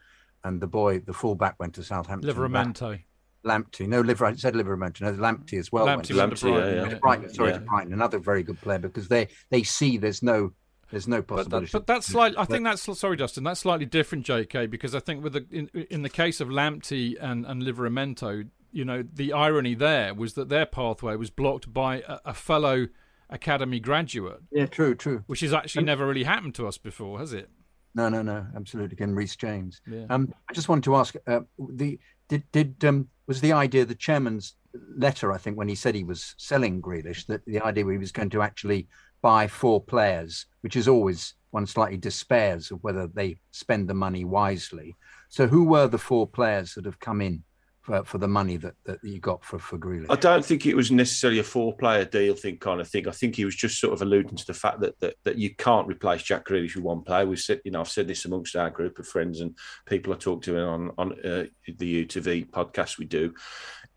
and the boy, the fullback, went to Southampton. Livermento, Lamptey. No, Liver. I said Livermento. No, Lamptey as well. Lamptey, went to Lamptey, Brighton. Yeah, yeah. Brighton. Sorry yeah. to Brighton. Another very good player because they they see there's no. There's no possibility. But, that, but that's slightly. I think that's sorry, Justin. That's slightly different, J K, because I think with the in, in the case of Lamptey and, and Livermento, you know, the irony there was that their pathway was blocked by a, a fellow academy graduate. Yeah, true, true. Which has actually never really happened to us before, has it? No, no, no, absolutely. Again, Reece James. Yeah. Um, I just wanted to ask: uh, the did did um, was the idea the chairman's letter? I think when he said he was selling Grealish, that the idea he was going to actually buy four players, which is always one slightly despairs of whether they spend the money wisely. So who were the four players that have come in for, for the money that, that you got for, for Grealish? I don't think it was necessarily a four-player deal thing kind of thing. I think he was just sort of alluding to the fact that that, that you can't replace Jack Grealish with one player. We've said, you know, I've said this amongst our group of friends and people I talk to on, on uh, the U two V podcast we do,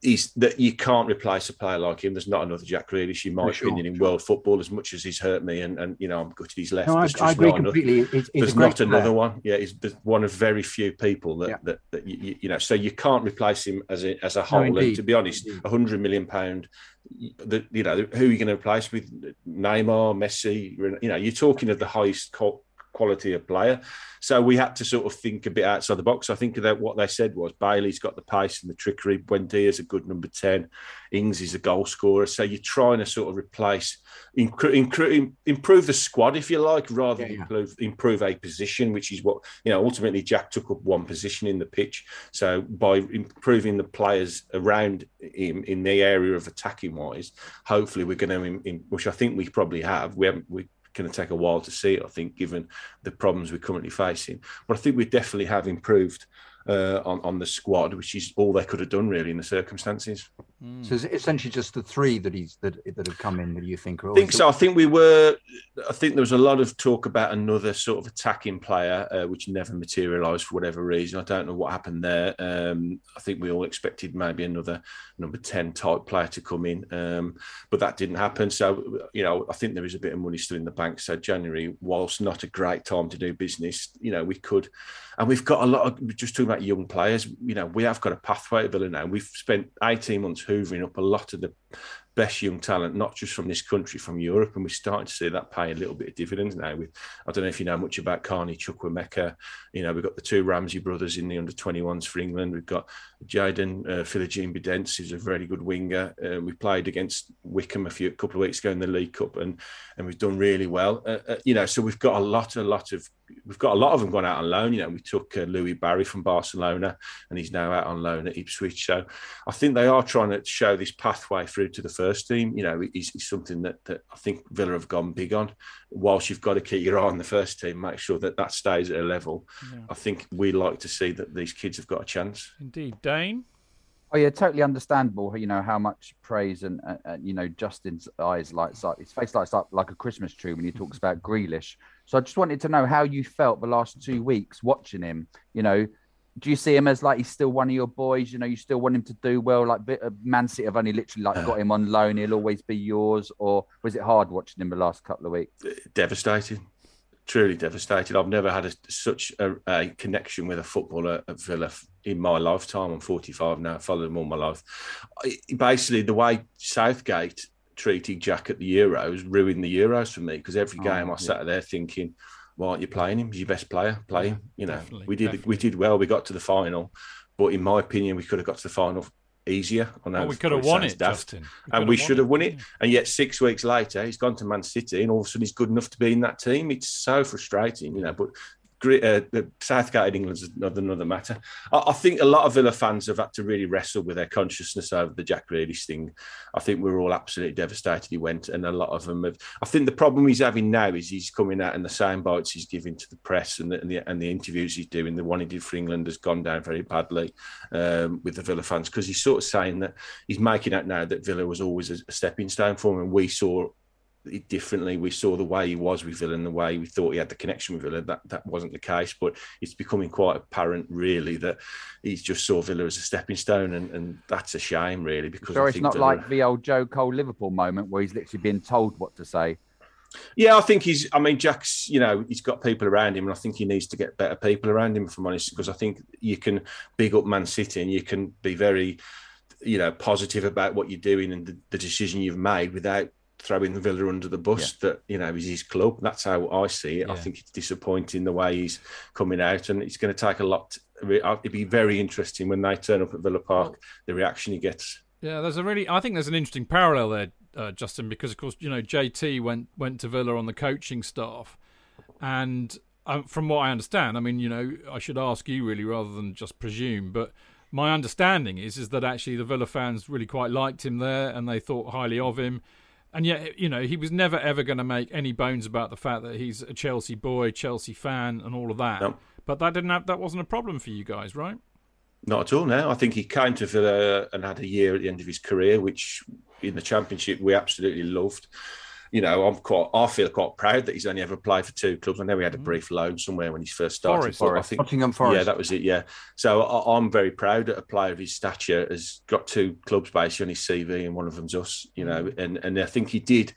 is that you can't replace a player like him. There's not another Jack Grealish, in my sure, opinion, in sure. world football, as much as he's hurt me and, and you know, I'm gutted he's left. No, there's I, I agree completely. Another, it's, it's there's not another player. one. Yeah, he's one of very few people that, yeah. that, that you, you know, so you can't replace him as a, as a whole. No, and to be honest, a hundred million pound, the, you know, who are you going to replace with? Neymar, Messi, you know, you're talking of the highest co- quality of player. So we had to sort of think a bit outside the box. I think that what they said was Bailey's got the pace and the trickery. Buendia's a good number ten. Ings is a goal scorer. So you're trying to sort of replace, improve, improve the squad, if you like, rather yeah, than yeah. Improve, improve a position, which is what, you know, ultimately Jack took up one position in the pitch. So by improving the players around him in the area of attacking wise, hopefully we're going to, which I think we probably have, we haven't, we going to take a while to see it, I think, given the problems we're currently facing. But I think we definitely have improved uh, on, on the squad, which is all they could have done, really, in the circumstances. Mm. So it's essentially just the three that he's that, that have come in that you think are... I think so. I think we were... I think there was a lot of talk about another sort of attacking player, uh, which never materialised for whatever reason. I don't know what happened there. Um, I think we all expected maybe another number ten type player to come in, um, but that didn't happen. So, you know, I think there is a bit of money still in the bank. So January, whilst not a great time to do business, you know, we could... And we've got a lot of... Just talking about young players, you know, we have got a pathway at Villa now. We've spent eighteen months hoovering up a lot of the best young talent, not just from this country, from Europe, and we're starting to see that pay a little bit of dividends now. With I don't know if you know much about Carney Chukwuemeka. You know, we've got the two Ramsey brothers in the under twenty-ones for England. We've got Jadon uh, Philidjin-Bedence, who's a very good winger. Uh, we played against Wickham a few a couple of weeks ago in the League Cup, and and we've done really well. Uh, uh, you know, so we've got a lot, a lot of we've got a lot of them gone out on loan. You know, we took uh, Louis Barry from Barcelona, and he's now out on loan at Ipswich. So I think they are trying to show this pathway through to the first. First team, you know, is, is something that, that I think Villa have gone big on. Whilst you've got to keep your eye on the first team, make sure that that stays at a level. Yeah. I think we like to see that these kids have got a chance. Indeed. Dane? Oh, yeah, totally understandable, you know, how much praise and, uh, and you know, Justin's eyes lights up, his face lights up like a Christmas tree when he talks about Grealish. So I just wanted to know how you felt the last two weeks watching him, you know. Do you see him as like he's still one of your boys? You know, you still want him to do well. Like Man City have only literally like got him on loan. He'll always be yours. Or was it hard watching him the last couple of weeks? Devastating, truly devastating. I've never had a, such a, a connection with a footballer at Villa in my lifetime. I'm forty-five now. I followed him all my life. I, basically, the way Southgate treated Jack at the Euros ruined the Euros for me because every game oh, I sat yeah. there thinking, why aren't you playing him? He's your best player. Play him. You know, definitely, we did definitely. we did well. We got to the final, but in my opinion, we could have got to the final easier. I know well, we could have won it, daft, Justin. We and we should have won it. it. And yet, six weeks later, he's gone to Man City, and all of a sudden, he's good enough to be in that team. It's so frustrating, you know. But Great, uh, the Southgate in England is another, another matter. I, I think a lot of Villa fans have had to really wrestle with their consciousness over the Jack Grealish thing. I think we're all absolutely devastated he went, and a lot of them have. I think the problem he's having now is he's coming out and the soundbites he's giving to the press and the, and the, and the interviews he's doing. The one he did for England has gone down very badly um, with the Villa fans, because he's sort of saying that he's making out now that Villa was always a, a stepping stone for him, and we saw it differently. We saw the way he was with Villa and the way we thought he had the connection with Villa. That that wasn't the case, but it's becoming quite apparent, really, that he's just saw Villa as a stepping stone, and, and that's a shame, really. Because sure, I think it's not Villa... like the old Joe Cole Liverpool moment where he's literally being told what to say. Yeah, I think he's, I mean, Jack's, you know, he's got people around him, and I think he needs to get better people around him, if I'm honest, because I think you can big up Man City and you can be very, you know, positive about what you're doing and the, the decision you've made without throwing the Villa under the bus, yeah. that, you know, is his club. That's how I see it. Yeah. I think it's disappointing the way he's coming out, and it's going to take a lot. To, it'd be very interesting when they turn up at Villa Park, the reaction he gets. Yeah, there's a really, I think there's an interesting parallel there, uh, Justin, because of course, you know, J T went, went to Villa on the coaching staff, and um, from what I understand, I mean, you know, I should ask you really rather than just presume, but my understanding is, is that actually the Villa fans really quite liked him there and they thought highly of him. And yet, you know, he was never, ever going to make any bones about the fact that he's a Chelsea boy, Chelsea fan and all of that. No. But that didn't have, that wasn't a problem for you guys, right? Not at all, no. I think he came to Villa and had a year at the end of his career, which in the Championship we absolutely loved. You know, I'm quite, I feel quite proud that he's only ever played for two clubs. I know he had a brief loan somewhere when he first started. Forest, Forest. I think, Nottingham Forest. Yeah, that was it, yeah. So I, I'm very proud that a player of his stature has got two clubs basically on his C V, and one of them's us, you know. And, and I think he did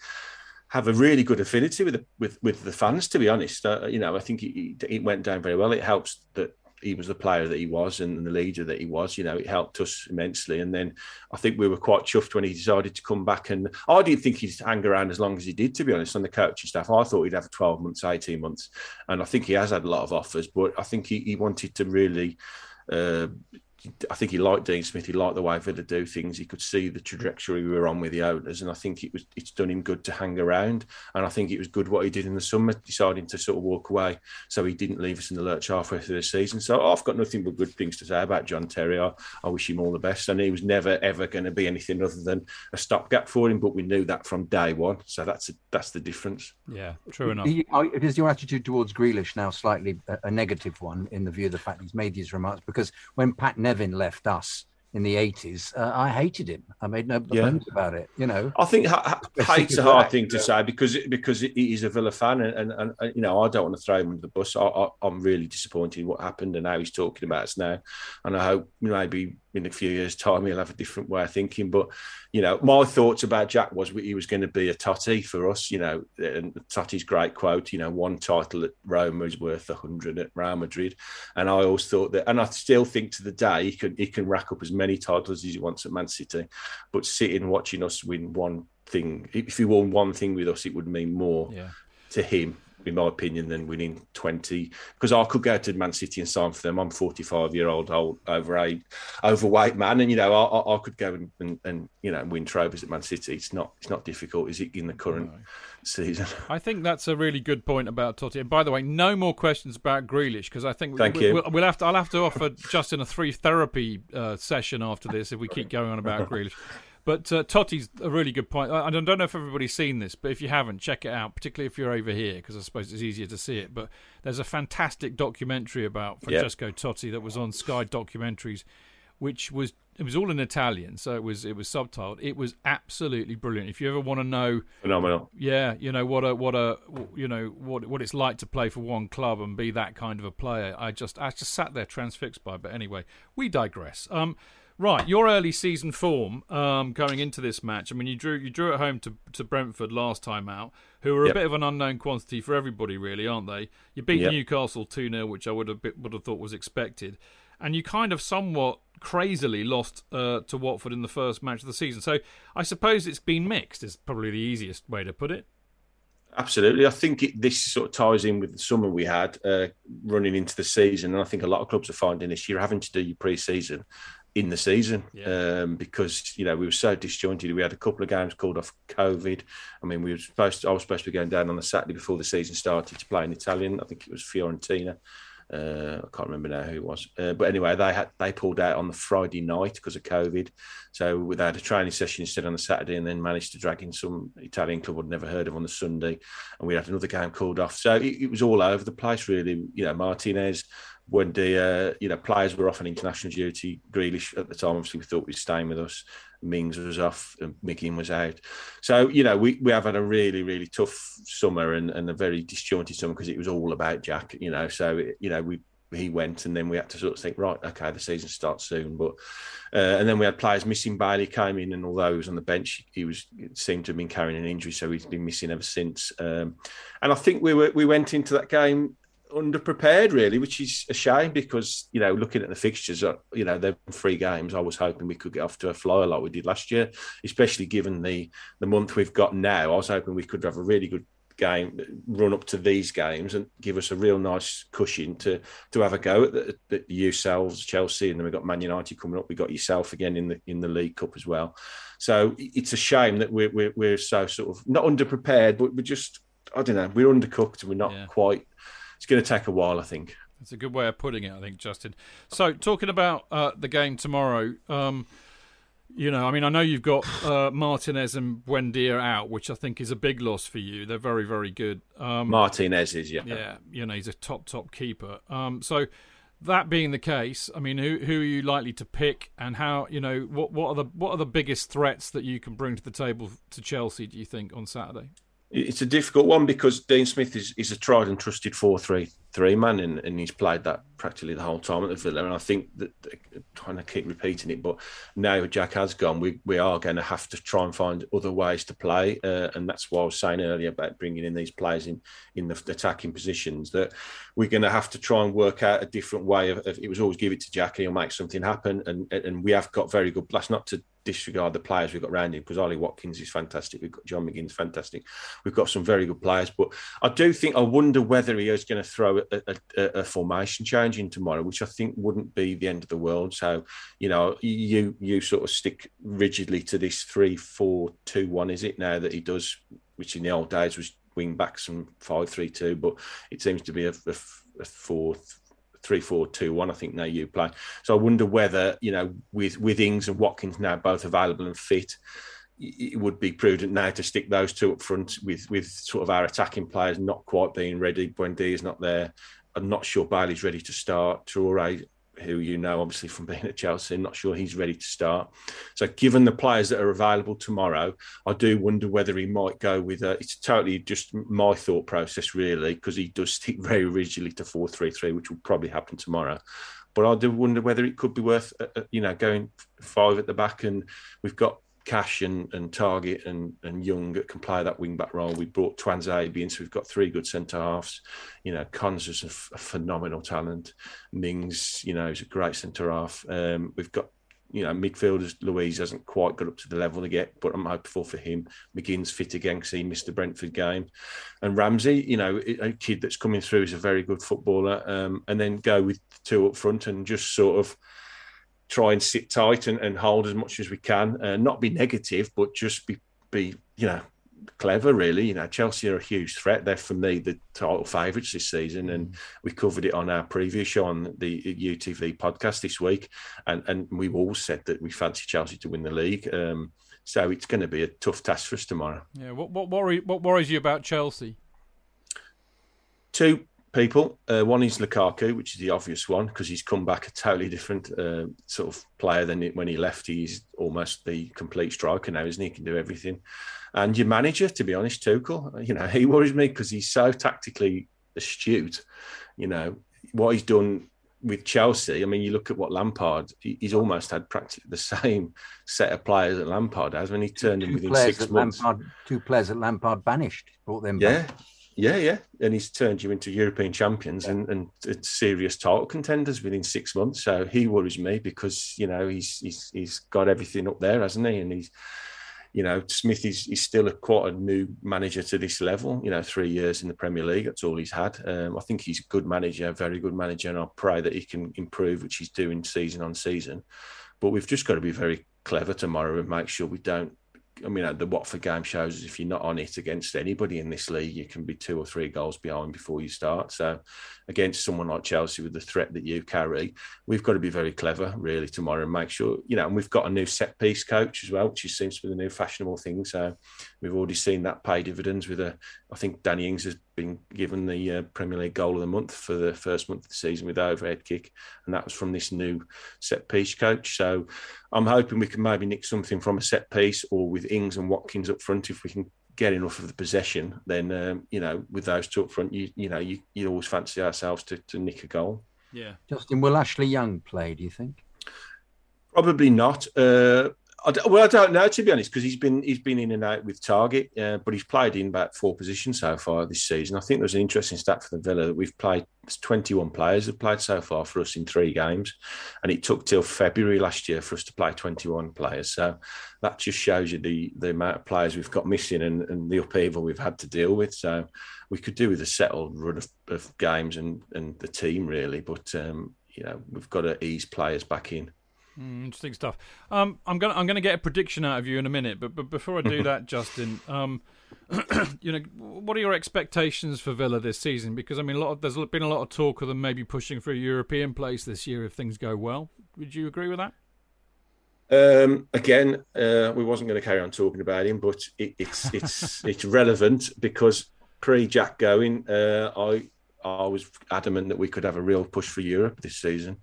have a really good affinity with the, with, with the fans, to be honest. Uh, you know, I think it went down very well. It helps that he was the player that he was and the leader that he was. You know, it helped us immensely. And then I think we were quite chuffed when he decided to come back. And I didn't think he'd hang around as long as he did, to be honest, on the coaching staff. I thought he'd have twelve months, eighteen months. And I think he has had a lot of offers, but I think he, he wanted to really... Uh, I think he liked Dean Smith. He liked the way Villa do things. He could see the trajectory we were on with the owners, and I think it was it's done him good to hang around. And I think it was good what he did in the summer, deciding to sort of walk away, so he didn't leave us in the lurch halfway through the season. So I've got nothing but good things to say about John Terry. I, I wish him all the best, and he was never ever going to be anything other than a stopgap for him. But we knew that from day one, so that's a, that's the difference. Yeah, true enough. Is your attitude towards Grealish now slightly a negative one, in the view of the fact he's made these remarks? Because when Pat Nevin left us in the eighties, uh, I hated him. I made no bones yeah. about it, you know. I think ha- ha- hate's a hard thing to say, because because he's a Villa fan, and, and, and you know, I don't want to throw him under the bus. I, I, I'm really disappointed in what happened and how he's talking about us now, and I hope maybe in a few years' time he'll have a different way of thinking. But, you know, my thoughts about Jack was he was going to be a Totti for us, you know, and Totti's great quote, you know, one title at Roma is worth a hundred at Real Madrid. And I always thought that, and I still think to the day, he can, he can rack up as many titles as he wants at Man City, but sitting watching us win one thing, if he won one thing with us, it would mean more yeah. to him, in my opinion, than winning twenty, because I could go to Man City and sign for them. I'm forty-five year old old overweight, overweight man, and you know I, I could go and, and, and you know win trophies at Man City. It's not it's not difficult, is it, in the current no. season? I think that's a really good point about Totti. And by the way, no more questions about Grealish, because I think Thank we, you. We'll, we'll have to. I'll have to offer Justin a three therapy uh, session after this if we keep going on about Grealish. But uh, Totti's a really good point. I don't know if everybody's seen this, but if you haven't, check it out, particularly if you're over here, because I suppose it's easier to see it. But there's a fantastic documentary about Francesco yep. Totti that was on Sky Documentaries, which was it was all in Italian, so it was it was subtitled. It was absolutely brilliant. If you ever want to know, phenomenal. Yeah, you know what a what a you know what what it's like to play for one club and be that kind of a player. I just I just sat there transfixed by it. But anyway, we digress. Um. Right, your early season form um, going into this match. I mean, you drew you drew at home to, to Brentford last time out, who are a yep. bit of an unknown quantity for everybody, really, aren't they? You beat yep. Newcastle two nil, which I would have would have thought was expected, and you kind of somewhat crazily lost uh, to Watford in the first match of the season. So I suppose it's been mixed. Is probably the easiest way to put it. Absolutely. I think it, this sort of ties in with the summer we had uh, running into the season, and I think a lot of clubs are finding this year having to do your pre-season in the season, yeah. um, because, you know, we were so disjointed. We had a couple of games called off COVID. I mean, we were supposed to, I was supposed to be going down on the Saturday before the season started to play an Italian. I think it was Fiorentina. Uh, I can't remember now who it was. Uh, but anyway, they had they pulled out on the Friday night because of COVID. So they had a training session instead on the Saturday, and then managed to drag in some Italian club I'd never heard of on the Sunday. And we had another game called off. So it, it was all over the place, really. You know, Martinez, Buendia, you know, players were off on international duty. Grealish at the time, obviously, we thought was staying with us. Mings was off and Miggin was out. So, you know, we, we have had a really, really tough summer and, and a very disjointed summer because it was all about Jack, you know. So, it, you know, we he went and then we had to sort of think, right, OK, the season starts soon. But uh, and then we had players missing. Bailey came in, and although he was on the bench, he was seemed to have been carrying an injury. So he's been missing ever since. Um, and I think we were, we went into that game underprepared, really, which is a shame because, you know, looking at the fixtures, you know, they're three games. I was hoping we could get off to a flyer like we did last year, especially given the the month we've got now. I was hoping we could have a really good game run up to these games and give us a real nice cushion to to have a go at the, the yourselves, Chelsea, and then we've got Man United coming up. We got yourself again in the in the League Cup as well. So it's a shame that we're we're, we're so sort of not underprepared, but we're just, I don't know, we're undercooked and we're not yeah. quite. It's going to take a while, I think. That's a good way of putting it, I think, Justin. So, talking about uh, the game tomorrow, um, you know, I mean, I know you've got uh, Martinez and Buendia out, which I think is a big loss for you. They're very, very good. Um, Martinez is, yeah. Yeah, you know, he's a top, top keeper. Um, so, that being the case, I mean, who who are you likely to pick, and how, you know, what, what are the what are the biggest threats that you can bring to the table to Chelsea, do you think, on Saturday? It's a difficult one because Dean Smith is, is a tried and trusted four three three man, and, and he's played that practically the whole time at the Villa. And I think that, trying to keep repeating it, but now Jack has gone, we we are going to have to try and find other ways to play. Uh, and that's why I was saying earlier about bringing in these players in, in the attacking positions, that we're going to have to try and work out a different way of, of it was always give it to Jack and he'll make something happen. And, and we have got very good, that's not to disregard the players we've got around him, because Ollie Watkins is fantastic. We've got John McGinn's fantastic. We've got some very good players, but I do think, I wonder whether he is going to throw a, a, a formation change in tomorrow, which I think wouldn't be the end of the world. So, you know, you you sort of stick rigidly to this three four two one, is it now that he does, which in the old days was wing backs and five three two, but it seems to be a, a, a fourth. Three, four, two, one. I think now you play. So I wonder whether, you know, with with Ings and Watkins now both available and fit, it would be prudent now to stick those two up front with with sort of our attacking players not quite being ready. Buendia is not there. I'm not sure Bailey's ready to start. Traoré, who you know obviously from being at Chelsea, I'm not sure he's ready to start. So given the players that are available tomorrow, I do wonder whether he might go with a, it's totally just my thought process really, because he does stick very rigidly to four three three, which will probably happen tomorrow. But I do wonder whether it could be worth uh, you know, going five at the back, and we've got Cash and, and Target and, and Young can play that wing-back role. We brought Twanzebe in, so we've got three good centre-halves. You know, Cons is a, f- a phenomenal talent. Mings, you know, is a great centre-half. Um, we've got, you know, midfielders. Louise hasn't quite got up to the level yet, but I'm hopeful for him. McGinn's fit again because he missed the Brentford game. And Ramsey, you know, a kid that's coming through, is a very good footballer. Um, and then go with two up front and just sort of try and sit tight and, and hold as much as we can, uh, not be negative, but just be, be, you know, clever, really. You know, Chelsea are a huge threat. They're, for me, the title favourites this season. And we covered it on our previous show on the U T V podcast this week. And, and we've all said that we fancy Chelsea to win the league. Um, so it's going to be a tough task for us tomorrow. Yeah. What, what, worry, what worries you about Chelsea? Two people. Uh, one is Lukaku, which is the obvious one, because he's come back a totally different uh, sort of player than it, when he left. He's almost the complete striker now, isn't he? He can do everything. And your manager, to be honest, Tuchel, you know, he worries me because he's so tactically astute. You know, what he's done with Chelsea, I mean, you look at what Lampard, he's almost had practically the same set of players that Lampard has when he turned him within six months. Lampard, two players that Lampard banished, brought them yeah. back. Yeah, yeah. And he's turned you into European champions yeah. and, and, and serious title contenders within six months. So he worries me because, you know, he's he's he's got everything up there, hasn't he? And he's, you know, Smith is, is still a quite a new manager to this level. You know, three years in the Premier League, that's all he's had. Um, I think he's a good manager, very good manager, and I pray that he can improve, which he's doing season on season. But we've just got to be very clever tomorrow and make sure we don't. I mean, the Watford game shows if you're not on it against anybody in this league, you can be two or three goals behind before you start. So against someone like Chelsea with the threat that you carry, we've got to be very clever really tomorrow and make sure, you know, and we've got a new set piece coach as well, which seems to be the new fashionable thing. So we've already seen that pay dividends with a, I think Danny Ings has been given the uh, Premier League goal of the month for the first month of the season with the overhead kick. And that was from this new set piece coach. So I'm hoping we can maybe nick something from a set piece, or with Ings and Watkins up front, if we can get enough of the possession, then, um, you know, with those two up front, you you know, you you always fancy ourselves to, to nick a goal. Yeah. Justin, will Ashley Young play, do you think? Probably not. Uh, I d- well, I don't know, to be honest, because he's been he's been in and out with target, uh, but he's played in about four positions so far this season. I think there's an interesting stat for the Villa that we've played, twenty-one players have played so far for us in three games, and it took till February last year for us to play twenty-one players. So that just shows you the, the amount of players we've got missing and, and the upheaval we've had to deal with. So we could do with a settled run of, of games and, and the team, really, but um, you know, we've got to ease players back in. Interesting stuff. Um, I'm gonna I'm gonna get a prediction out of you in a minute, but but before I do that, Justin, um, you know, what are your expectations for Villa this season? Because I mean, a lot of, there's been a lot of talk of them maybe pushing for a European place this year if things go well. Would you agree with that? Um, again, uh, we wasn't going to carry on talking about him, but it, it's it's it's relevant because pre Jack going, uh, I I was adamant that we could have a real push for Europe this season.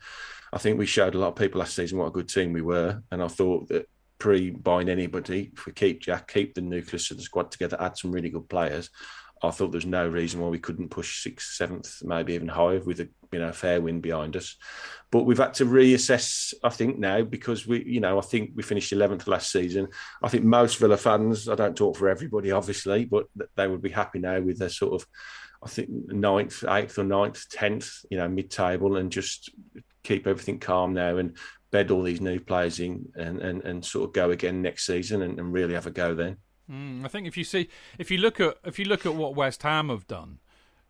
I think we showed a lot of people last season what a good team we were. And I thought that pre-buying anybody, if we keep Jack, keep the nucleus of the squad together, add some really good players, I thought there's no reason why we couldn't push sixth, seventh, maybe even higher with a you know fair win behind us. But we've had to reassess, I think, now, because we, you know, I think we finished eleventh last season. I think most Villa fans, I don't talk for everybody, obviously, but they would be happy now with their sort of, I think, ninth, eighth or ninth, tenth, you know, mid-table, and just keep everything calm now and bed all these new players in and, and, and sort of go again next season and, and really have a go then. Mm, I think if you see, if you look at, if you look at what West Ham have done,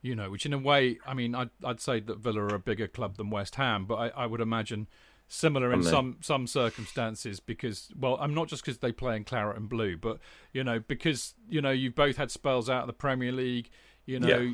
you know, which in a way, I mean, I'd, I'd say that Villa are a bigger club than West Ham, but I, I would imagine similar in I mean. some, some circumstances because, well, I'm not just because they play in claret and blue, but, you know, because, you know, you've both had spells out of the Premier League, you know, yeah.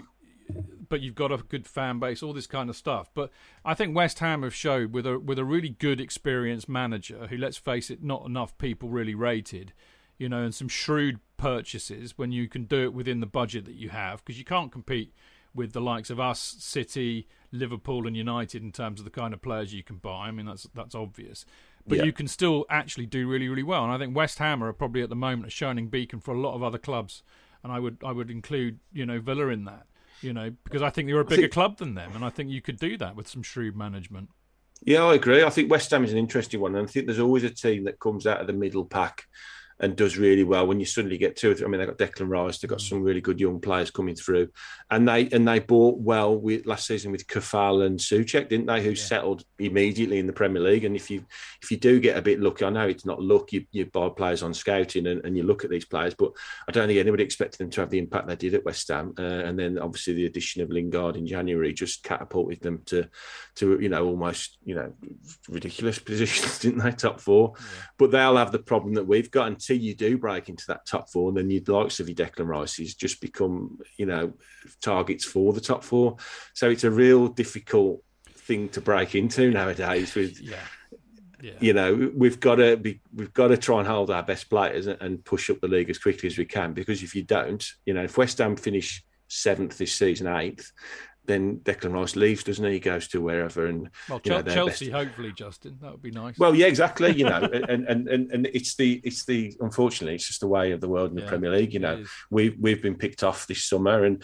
But you've got a good fan base, all this kind of stuff. But I think West Ham have showed with a with a really good, experienced manager who, let's face it, not enough people really rated, you know, and some shrewd purchases when you can do it within the budget that you have, because you can't compete with the likes of us, City, Liverpool and United in terms of the kind of players you can buy. I mean, that's that's obvious. But yeah. You can still actually do really, really well. And I think West Ham are probably at the moment a shining beacon for a lot of other clubs. And I would I would include, you know, Villa in that. You know, because I think you're a bigger think, club than them, and I think you could do that with some shrewd management. Yeah, I agree. I think West Ham is an interesting one, and I think there's always a team that comes out of the middle pack and does really well when you suddenly get two or three. I mean, they've got Declan Rice, they've got mm. some really good young players coming through, and they and they bought well with, last season with Kefal and Souček, didn't they, who yeah. settled immediately in the Premier League. And if you if you do get a bit lucky, I know it's not luck, you, you buy players on scouting and, and you look at these players, but I don't think anybody expected them to have the impact they did at West Ham. Uh, and then obviously the addition of Lingard in January just catapulted them to, to you know, almost, you know, ridiculous positions, didn't they, top four. Yeah. But they'll have the problem that we've got until you do break into that top four, and then you'd like to be Declan Rice's just become, you know, targets for the top four. So it's a real difficult thing to break into nowadays. With, yeah. Yeah. you know, we've got to be, we've got to try and hold our best players and push up the league as quickly as we can. Because if you don't, you know, if West Ham finish seventh this season, eighth, then Declan Rice leaves, doesn't he? He goes to wherever. And well, you know, Chelsea, best... hopefully, Justin, that would be nice. Well, yeah, exactly. You know, and, and and and it's the it's the unfortunately it's just the way of the world in the yeah, Premier League. You know, we've we've been picked off this summer, and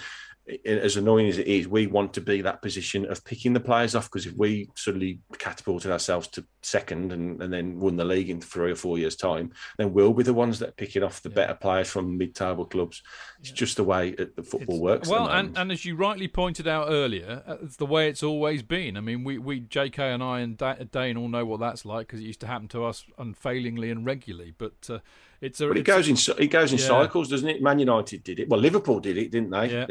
as annoying as it is, we want to be that position of picking the players off, because if we suddenly catapulted ourselves to second and, and then won the league in three or four years' time, then we'll be the ones that are picking off the yeah. better players from mid-table clubs. It's yeah. just the way that the football it's, works. Well, and, and as you rightly pointed out earlier, it's the way it's always been. I mean, we, we J K and I and Dane all know what that's like, because it used to happen to us unfailingly and regularly. But, uh, It's a, but it it's, goes in it goes in yeah. cycles, doesn't it? Man United did it. Well, Liverpool did it, didn't they? Yeah.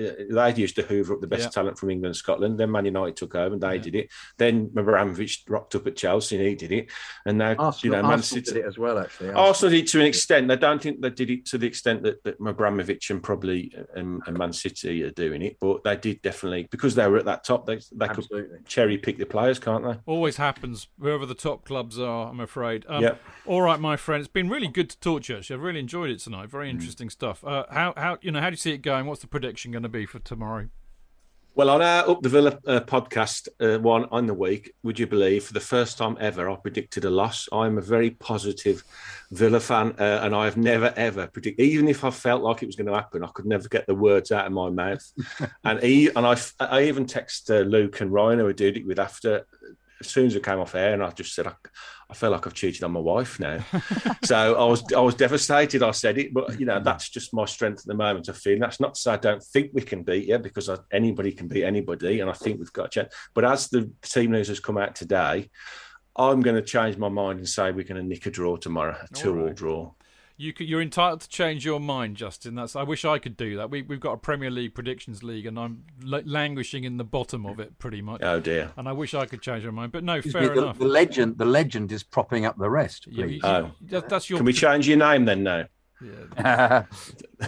They used to hoover up the best yeah. talent from England and Scotland. Then Man United took over and they yeah. did it. Then Abramovich rocked up at Chelsea and he did it. And now Arsenal, you know, Man City did it as well. Actually, Arsenal, Arsenal did it to an extent. I don't think they did it to the extent that, that Abramovich and probably and, and Man City are doing it, but they did definitely, because they were at that top. They they Absolutely. could cherry pick the players, can't they? Always happens wherever the top clubs are. I'm afraid. Um, yep. All right, my friend. It's been really good to talk to you. I've really enjoyed it tonight. Very interesting mm. stuff. Uh, how how you know how do you see it going? What's the prediction going to be for tomorrow? Well, on our Up the Villa uh, podcast uh, one on the week, would you believe, for the first time ever, I predicted a loss. I'm a very positive Villa fan, uh, and I have never, ever predicted, even if I felt like it was going to happen, I could never get the words out of my mouth. and he, and I, I even texted uh, Luke and Ryan, who I did it with after, as soon as I came off air, and I just said, I, I feel like I've cheated on my wife now. so I was I was devastated. I said it, but you know, that's just my strength at the moment. I feel that's not to say I don't think we can beat you, because I, anybody can beat anybody, and I think we've got a chance. But as the team news has come out today, I'm going to change my mind and say we're going to nick a draw tomorrow, a two-all right. draw. You could, you're entitled to change your mind, Justin. That's. I wish I could do that. We, we've got a Premier League predictions league, and I'm l- languishing in the bottom of it, pretty much. Oh dear! And I wish I could change my mind, but no, Excuse fair me, the, enough. The legend, the legend is propping up the rest. Yeah, you, oh. that, that's your. Can we change your name then now? Yeah.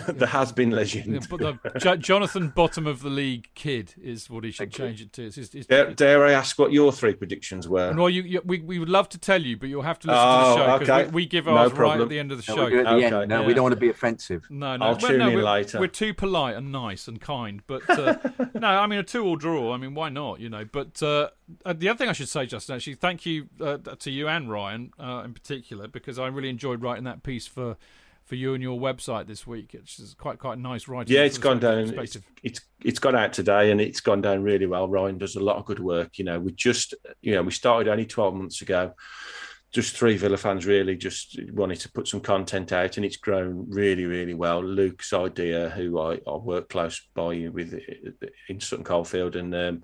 the has-been legend. But the, J- Jonathan bottom of the league Kidd is what he should okay. change it to. It's, it's, it's, dare, dare I ask what your three predictions were? Well, you, you, we, we would love to tell you, but you'll have to listen oh, to the show, because okay. we, we give ours no right at the end of the no, show. We'll do it at the okay. end. No, yeah. we don't want to be offensive. No, no. I'll well, tune no, in later. We're too polite and nice and kind, but uh, no, I mean, a two-all draw. I mean, why not, you know? But uh, the other thing I should say, Justin, actually, thank you uh, to you and Ryan uh, in particular, because I really enjoyed writing that piece for for you and your website this week. It's quite quite nice writing. Yeah, it's gone down. It's, it's it's gone out today, and it's gone down really well. Ryan does a lot of good work. You know, we just you know we started only twelve months ago. Just three Villa fans really just wanted to put some content out, and it's grown really really well. Luke's idea, who I, I work close by with in Sutton Coldfield, and um,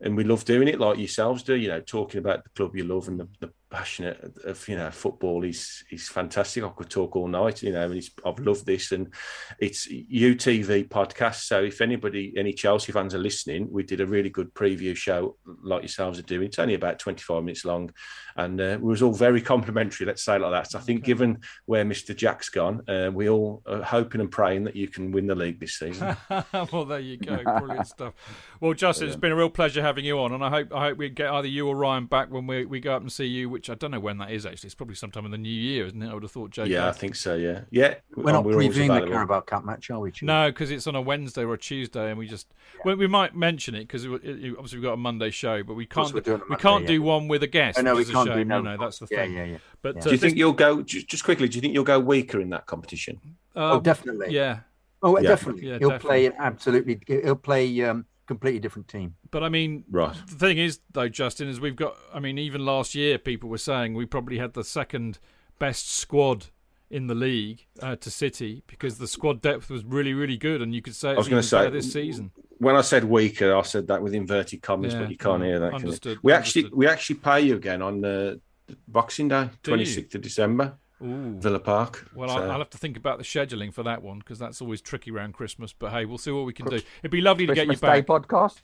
and we love doing it like yourselves do. You know, talking about the club you love and the, the passionate of, you know, football is is fantastic. I could talk all night, you know, and it's, I've loved this, and it's U T V podcast. So if anybody, any Chelsea fans are listening, we did a really good preview show like yourselves are doing. It's only about twenty-five minutes long, and uh, it was all very complimentary, let's say like that. So I think okay. given where Mister Jack's gone, uh, we all are hoping and praying that you can win the league this season. Well, there you go. Brilliant stuff. Well, Justin, yeah. it's been a real pleasure having you on, and I hope I hope we get either you or Ryan back when we, we go up and see you, which I don't know when that is, actually. It's probably sometime in the new year, isn't it? I would have thought, Jake. Yeah, I think so, yeah. Yeah. We're not we're previewing the Carabao Cup match, are we? Chief? No, because it's on a Wednesday or a Tuesday, and we just... Yeah. Well, we might mention it, because obviously we've got a Monday show, but we can't do, Monday, we can't yeah. do one with a guest. Oh, no, we can't do no, no, that's the thing. Yeah, yeah, yeah. But, yeah. Uh, do you think you'll go... Just quickly, do you think you'll go weaker in that competition? Um, oh, definitely. Yeah. Oh, yeah. definitely. Yeah, he'll definitely. play it absolutely... He'll play... Um, completely different team. But I mean, right. the thing is, though, Justin, is we've got, I mean, even last year, people were saying we probably had the second best squad in the league uh, to City, because the squad depth was really, really good. And you could say it's I was going to say this season. When I said weaker, I said that with inverted commas, yeah, but you can't um, hear that. Understood. We understood. actually, we actually pay you again on the uh, Boxing Day, twenty-sixth of December. Ooh. Villa Park. Well, so. I'll have to think about the scheduling for that one, because that's always tricky around Christmas. But hey, we'll see what we can do. It'd be lovely Christmas to get you back. Day podcast.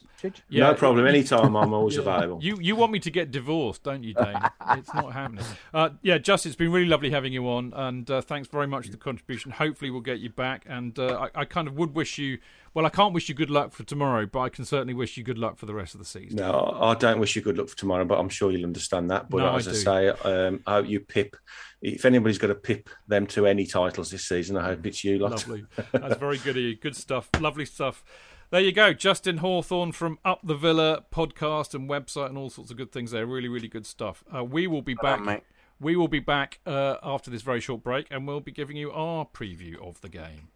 Yeah. No problem. Anytime, I'm always yeah. available. You you want me to get divorced, don't you, Dane? It's not happening. Uh, yeah, Justin, it's been really lovely having you on, and uh, thanks very much for the contribution. Hopefully, we'll get you back, and uh, I, I kind of would wish you. Well, I can't wish you good luck for tomorrow, but I can certainly wish you good luck for the rest of the season. No, I don't wish you good luck for tomorrow, but I'm sure you'll understand that. But no, as I, I say, um, I hope you pip. If anybody's got to pip them to any titles this season, I hope it's you lot. Lovely. That's very good of you. Good stuff. Lovely stuff. There you go. Justin Hawthorne from Up the Villa podcast and website and all sorts of good things there. Really, really good stuff. Uh, we will be back. Right, we will be back uh, after this very short break, and we'll be giving you our preview of the game.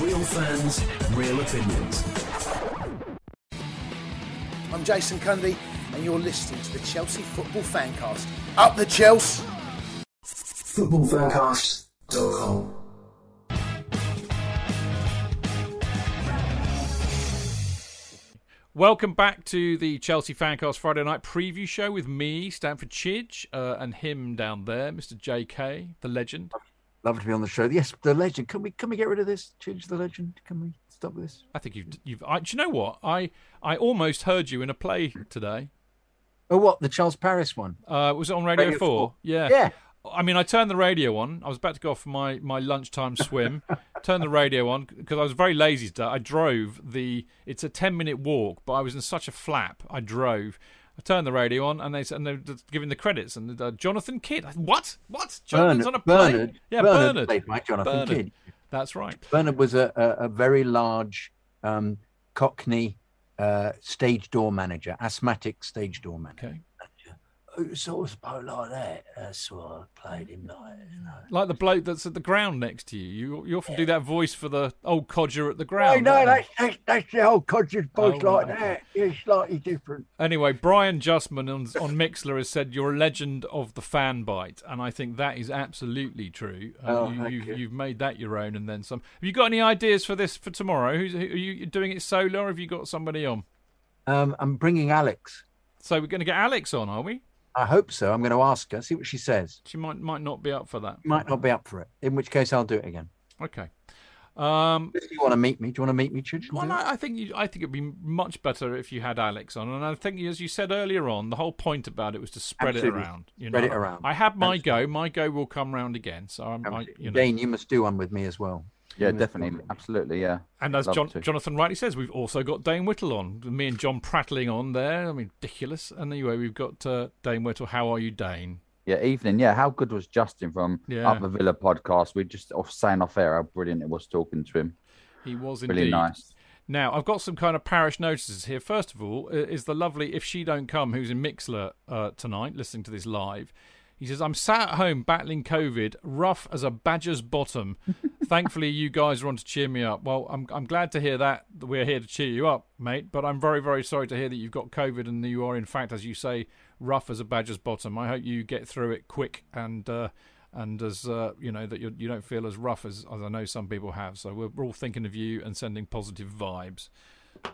Real fans, real opinions. I'm Jason Cundy, and you're listening to the Chelsea Football Fancast. Up the Chelsea! football fancast dot com Welcome back to the Chelsea Fancast Friday night preview show with me, Stanford Chidge, uh, and him down there, Mister J K, the legend. Love to be on the show. Yes, the legend. Can we can we get rid of this? Chidge, the legend. Can we stop with this? I think you've you've. I, do you know what? I I almost heard you in a play today. Oh, what, the Charles Paris one? Uh, was it on Radio, Radio Four? Four. Yeah. Yeah. I mean, I turned the radio on. I was about to go off for my, my lunchtime swim. Turned the radio on because I was very lazy today. I drove the... It's a ten-minute walk, but I was in such a flap. I drove. I turned the radio on, and, they, and they're giving the credits. And uh, Jonathan Kidd. What? What? Jonathan's Bernard, on a plane? Bernard, yeah, Bernard. Bernard played by Jonathan Bernard. Kidd. That's right. Bernard was a, a, a very large um, Cockney uh, stage door manager, asthmatic stage door manager. Okay. Who's sort of bloke like that? That's what I played him like, you know. Like the bloke that's at the ground next to you. You, you often yeah. do that voice for the old codger at the ground. No, no, that's, that's, that's the old codger's voice oh, like right. that. It's slightly different. Anyway, Brian Justman on, on Mixlr has said, you're a legend of the fan bite. And I think that is absolutely true. Uh, oh, you, thank you've, you. You've made that your own and then some. Have you got any ideas for this for tomorrow? Who's, who, are you doing it solo or have you got somebody on? Um, I'm bringing Alex. So we're going to get Alex on, are we? I hope so. I'm going to ask her, see what she says. She might might not be up for that. Might not be up for it, in which case I'll do it again. Okay. Um, do you want to meet me? Do you want to meet me, Chidge? Well, I, I think you, I think it'd be much better if you had Alex on. And I think, as you said earlier on, the whole point about it was to spread Absolutely. it around. You spread know? it around. I had my Absolutely. go. My go will come round again. So I'm. I, you know. Dane, you must do one with me as well. Yeah, yeah, definitely. Absolutely, yeah. And as John, Jonathan rightly says, we've also got Dayne Whittle on. Me and John prattling on there. I mean, ridiculous. And anyway, we've got uh, Dayne Whittle. How are you, Dayne? Yeah, evening. Yeah, how good was Justin from yeah. Up the Villa podcast? We just off saying off air how brilliant it was talking to him. He was indeed. Really nice. Now, I've got some kind of parish notices here. First of all, is the lovely If She Don't Come, who's in Mixlr uh, tonight, listening to this live. He says, I'm sat at home battling COVID, rough as a badger's bottom. Thankfully, you guys are on to cheer me up. Well, I'm I'm glad to hear that. We're here to cheer you up, mate. But I'm very, very sorry to hear that you've got COVID and you are, in fact, as you say, rough as a badger's bottom. I hope you get through it quick and uh, and as uh, you know, that you're, you don't feel as rough as, as I know some people have. So we're, we're all thinking of you and sending positive vibes.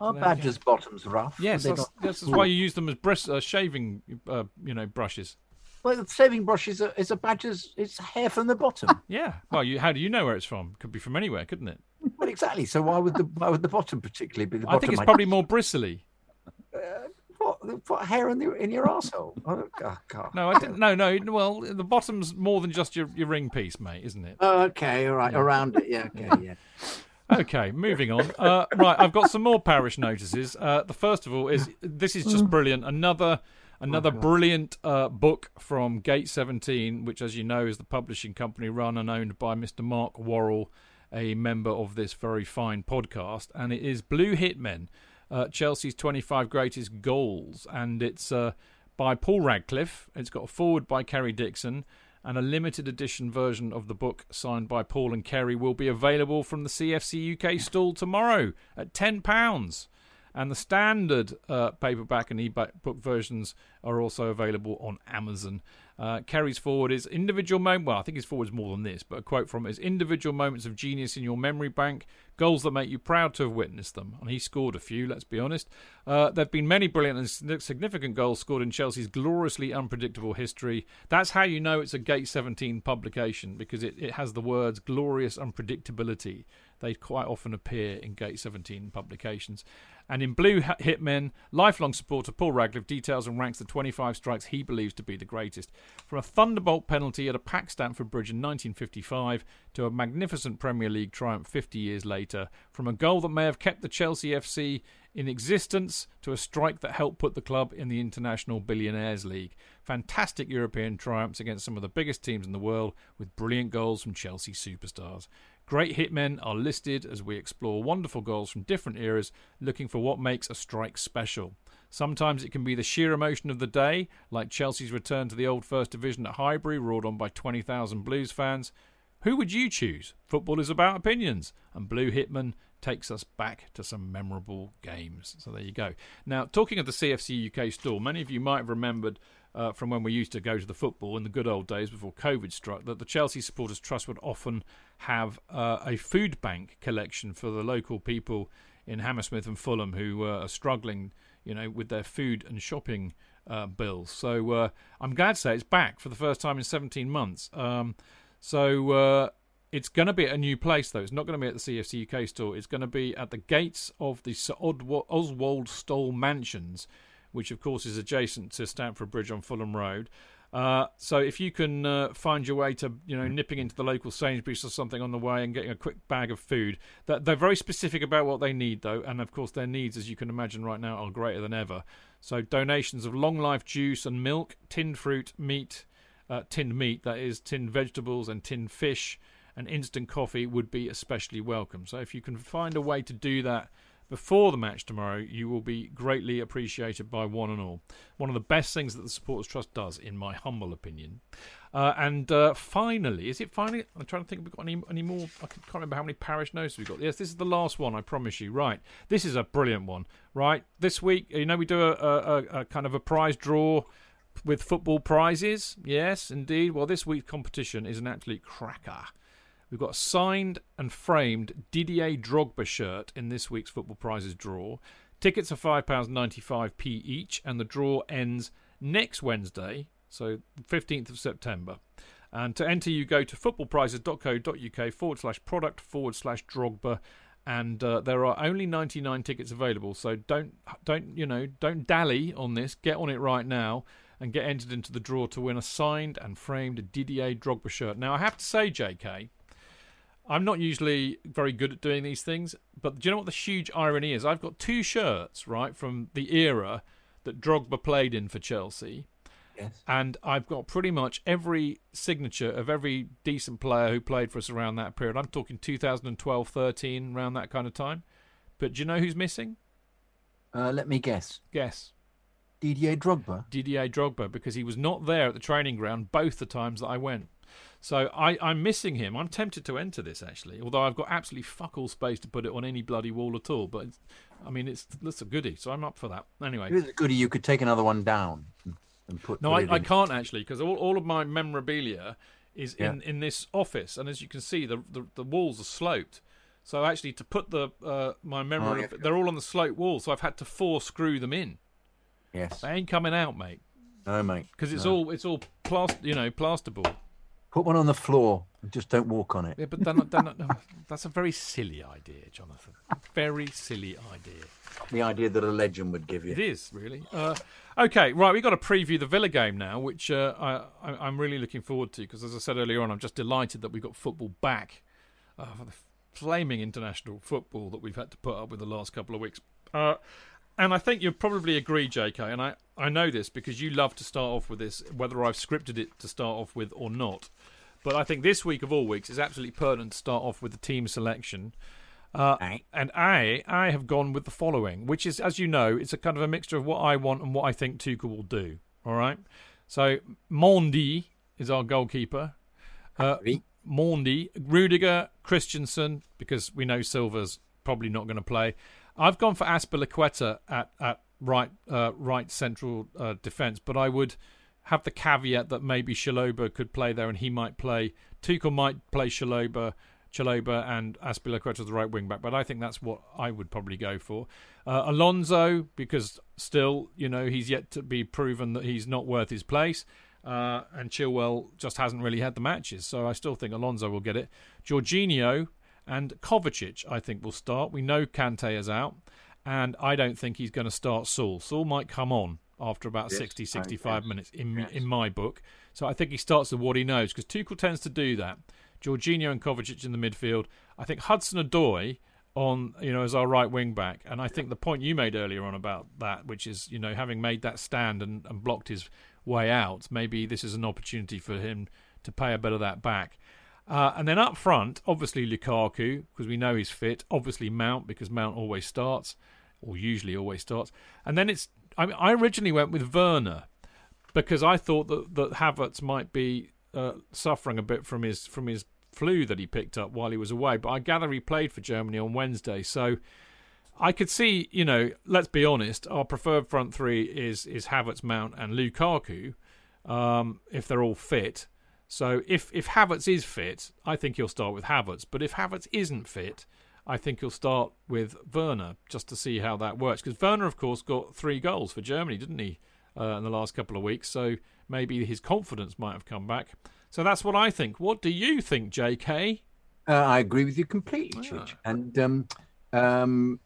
Our so badger's bottom's rough. Yes, that's, got... that's why you use them as bris- uh, shaving uh, you know, brushes. Well, the shaving brush is a, is a badger's, it's hair from the bottom. Yeah. Well, you, how do you know where it's from? Could be from anywhere, couldn't it? Well, exactly. So why would the why would the bottom particularly be the bottom? I think it's probably more bristly. Uh, what, what hair in, the, in your arsehole? Oh, God. No, I didn't. No, no. Well, the bottom's more than just your, your ring piece, mate, isn't it? Oh, okay. All right. Yeah. Around it. Yeah. Okay. Yeah. Okay, moving on. Uh, right. I've got some more parish notices. Uh, the first of all is this is just brilliant. Another. Another oh, brilliant uh, book from Gate seventeen, which, as you know, is the publishing company run and owned by Mister Mark Worrell, a member of this very fine podcast. And it is Blue Hitmen, uh, Chelsea's twenty-five Greatest Goals. And it's uh, by Paul Radcliffe. It's got a foreword by Kerry Dixon. And a limited edition version of the book signed by Paul and Kerry will be available from the C F C U K stall tomorrow at ten pounds. And the standard uh, paperback and e-book versions are also available on Amazon. Uh, Kerry's forward is individual moment. Well, I think his forward is more than this, but a quote from it is individual moments of genius in your memory bank, goals that make you proud to have witnessed them. And he scored a few, let's be honest. Uh, there have been many brilliant and significant goals scored in Chelsea's gloriously unpredictable history. That's how you know it's a Gate seventeen publication, because it, it has the words glorious unpredictability. They quite often appear in Gate seventeen publications. And in Blue Hitmen, lifelong supporter Paul Radcliffe details and ranks the twenty-five strikes he believes to be the greatest. From a thunderbolt penalty at a packed Stamford Bridge in nineteen fifty-five to a magnificent Premier League triumph fifty years later, from a goal that may have kept the Chelsea F C in existence to a strike that helped put the club in the International Billionaires League. Fantastic European triumphs against some of the biggest teams in the world with brilliant goals from Chelsea superstars. Great Hitmen are listed as we explore wonderful goals from different eras, looking for what makes a strike special. Sometimes it can be the sheer emotion of the day, like Chelsea's return to the old First Division at Highbury, roared on by twenty thousand Blues fans. Who would you choose? Football is about opinions, and Blue Hitman takes us back to some memorable games. So there you go. Now, talking of the C F C U K store, many of you might have remembered uh, from when we used to go to the football in the good old days before COVID struck, that the Chelsea Supporters Trust would often have uh, a food bank collection for the local people in Hammersmith and Fulham who uh, are struggling, you know, with their food and shopping uh, bills. So uh, I'm glad to say it's back for the first time in seventeen months. Um, so uh, it's going to be at a new place, though. It's not going to be at the C F C U K store. It's going to be at the gates of the Sir Oswald Stoll Mansions, which, of course, is adjacent to Stamford Bridge on Fulham Road. Uh, so if you can uh, find your way to, you know, nipping into the local Sainsbury's or something on the way and getting a quick bag of food. That they're very specific about what they need, though, and of course their needs, as you can imagine right now, are greater than ever. So donations of long life juice and milk, tinned fruit, meat, uh, tinned meat, that is, tinned vegetables and tinned fish, and instant coffee would be especially welcome. So if you can find a way to do that before the match tomorrow, you will be greatly appreciated by one and all. One of the best things that the Supporters Trust does, in my humble opinion. Uh, and uh, finally, is it finally? I'm trying to think if we've got any, any more. I can't remember how many parish notes we've got. Yes, this is the last one, I promise you. Right. This is a brilliant one. Right. This week, you know, we do a, a, a kind of a prize draw with football prizes. Yes, indeed. Well, this week's competition is an absolute cracker. We've got a signed and framed Didier Drogba shirt in this week's Football Prizes draw. Tickets are five pounds ninety-five p each, and the draw ends next Wednesday, so fifteenth of September. And to enter, you go to footballprizes.co.uk forward slash product forward slash Drogba, and uh, there are only ninety-nine tickets available. So don't don't you know don't dally on this. Get on it right now and get entered into the draw to win a signed and framed Didier Drogba shirt. Now, I have to say, J K, I'm not usually very good at doing these things, but do you know what the huge irony is? I've got two shirts, right, from the era that Drogba played in for Chelsea. Yes. And I've got pretty much every signature of every decent player who played for us around that period. I'm talking two thousand twelve, thirteen, around that kind of time. But do you know who's missing? Uh, let me guess. Guess. Didier Drogba? Didier Drogba, because he was not there at the training ground both the times that I went. So I, I'm missing him. I'm tempted to enter this, actually, although I've got absolutely fuck all space to put it on any bloody wall at all. But, it's, I mean, it's that's a goodie, so I'm up for that. Anyway. It is a goodie. You could take another one down and put No, put I, I can't, actually, because all, all of my memorabilia is yeah. in, in this office. And as you can see, the, the, the walls are sloped. So actually, to put the uh, my memory, oh, yeah. they're all on the sloped wall, so I've had to four-screw them in. Yes. They ain't coming out, mate. No, mate. Because it's, no. all, it's all, plast- you know, plasterboard. Put one on the floor and just don't walk on it. Yeah, but they're not, they're not, no, that's a very silly idea, Jonathan. Very silly idea. The idea that a legend would give you. It is, really. Uh, okay, right, we've got to preview the Villa game now, which uh, I, I, I'm really looking forward to because, as I said earlier on, I'm just delighted that we've got football back uh, for the flaming international football that we've had to put up with the last couple of weeks. Uh, and I think you'll probably agree, J K, and I, I know this because you love to start off with this, whether I've scripted it to start off with or not. But I think this week of all weeks is absolutely pertinent to start off with the team selection. Uh, and I I have gone with the following, which is, as you know, it's a kind of a mixture of what I want and what I think Tuchel will do. All right? So Mendy is our goalkeeper. Uh, Mendy, Rudiger, Christensen, because we know Silva's probably not going to play. I've gone for Aspilicueta at, at right uh, right central uh, defence, but I would have the caveat that maybe Chalobah could play there, and he might play. Tuchel might play Chalobah, Chalobah and Aspilicueta the right wing back. But I think that's what I would probably go for. Uh, Alonso, because still, you know, he's yet to be proven that he's not worth his place, uh, and Chilwell just hasn't really had the matches, so I still think Alonso will get it. Jorginho and Kovacic, I think, will start. We know Kanté is out, and I don't think he's going to start Saul. Saul might come on after about yes, sixty, sixty-five yes, minutes in yes. in my book. So I think he starts with what he knows, because Tuchel tends to do that. Jorginho and Kovacic in the midfield. I think Hudson-Odoi on, you know, as our right wing back. And I think the point you made earlier on about that, which is, you know, having made that stand and, and blocked his way out, maybe this is an opportunity for him to pay a bit of that back. Uh, and then up front, obviously Lukaku, because we know he's fit. Obviously Mount, because Mount always starts, or usually always starts. And then it's I mean, I originally went with Werner because I thought that, that Havertz might be uh, suffering a bit from his from his flu that he picked up while he was away. But I gather he played for Germany on Wednesday. So I could see, you know, let's be honest, our preferred front three is, is Havertz, Mount and Lukaku, um, if they're all fit. So if, if Havertz is fit, I think he'll start with Havertz. But if Havertz isn't fit, I think he'll start with Werner just to see how that works. Because Werner, of course, got three goals for Germany, didn't he, uh, in the last couple of weeks? So maybe his confidence might have come back. So that's what I think. What do you think, J K? Uh, I agree with you completely, yeah. Church. And um, um,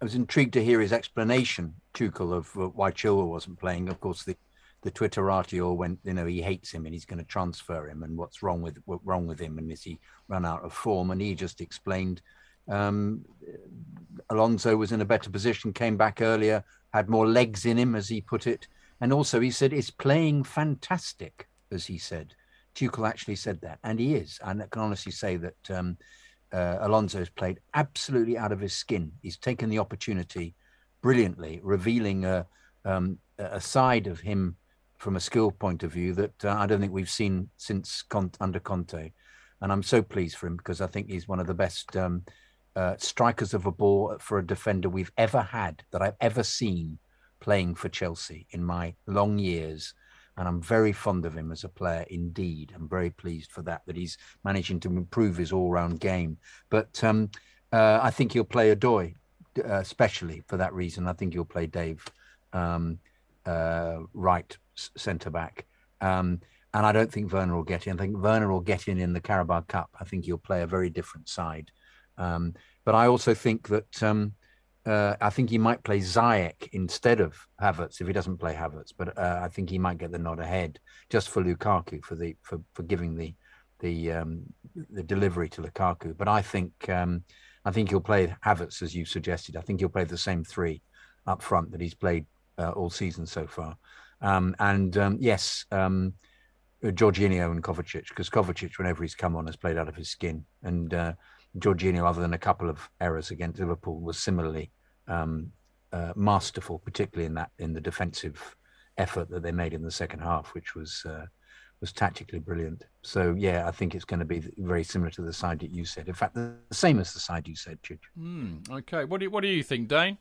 I was intrigued to hear his explanation, Tuchel, of uh, why Chilwell wasn't playing. Of course, the, the Twitterati all went, you know, he hates him and he's going to transfer him. And what's wrong with what's wrong with him? And is he run out of form? And he just explained um, Alonso was in a better position, came back earlier, had more legs in him, as he put it. And also he said, it's playing fantastic, as he said. Tuchel actually said that, and he is. And I can honestly say that um, uh, Alonso has played absolutely out of his skin. He's taken the opportunity brilliantly, revealing a, um, a side of him from a skill point of view that uh, I don't think we've seen since Conte, under Conte. And I'm so pleased for him because I think he's one of the best um, uh, strikers of a ball for a defender we've ever had, that I've ever seen playing for Chelsea in my long years. And I'm very fond of him as a player indeed. I'm very pleased for that, that he's managing to improve his all-round game. But um, uh, I think he'll play Odoi, uh, especially for that reason. I think he'll play Dave um, uh, right centre-back. Um, and I don't think Werner will get in. I think Werner will get in in the Carabao Cup. I think he'll play a very different side. Um, but I also think that... Um, Uh, I think he might play Ziyech instead of Havertz if he doesn't play Havertz, but uh, I think he might get the nod ahead just for Lukaku for the for, for giving the the um, the delivery to Lukaku. But I think um, I think he'll play Havertz as you suggested. I think he'll play the same three up front that he's played uh, all season so far. Um, and um, yes, um, Jorginho and Kovacic, because Kovacic, whenever he's come on, has played out of his skin. And uh, Jorginho, other than a couple of errors against Liverpool, was similarly. Um, uh, masterful, particularly in that in the defensive effort that they made in the second half, which was uh, was tactically brilliant. So yeah, I think it's going to be very similar to the side that you said. In fact, the same as the side you said, Chidge. Mm, okay, what do what do you think, Dane?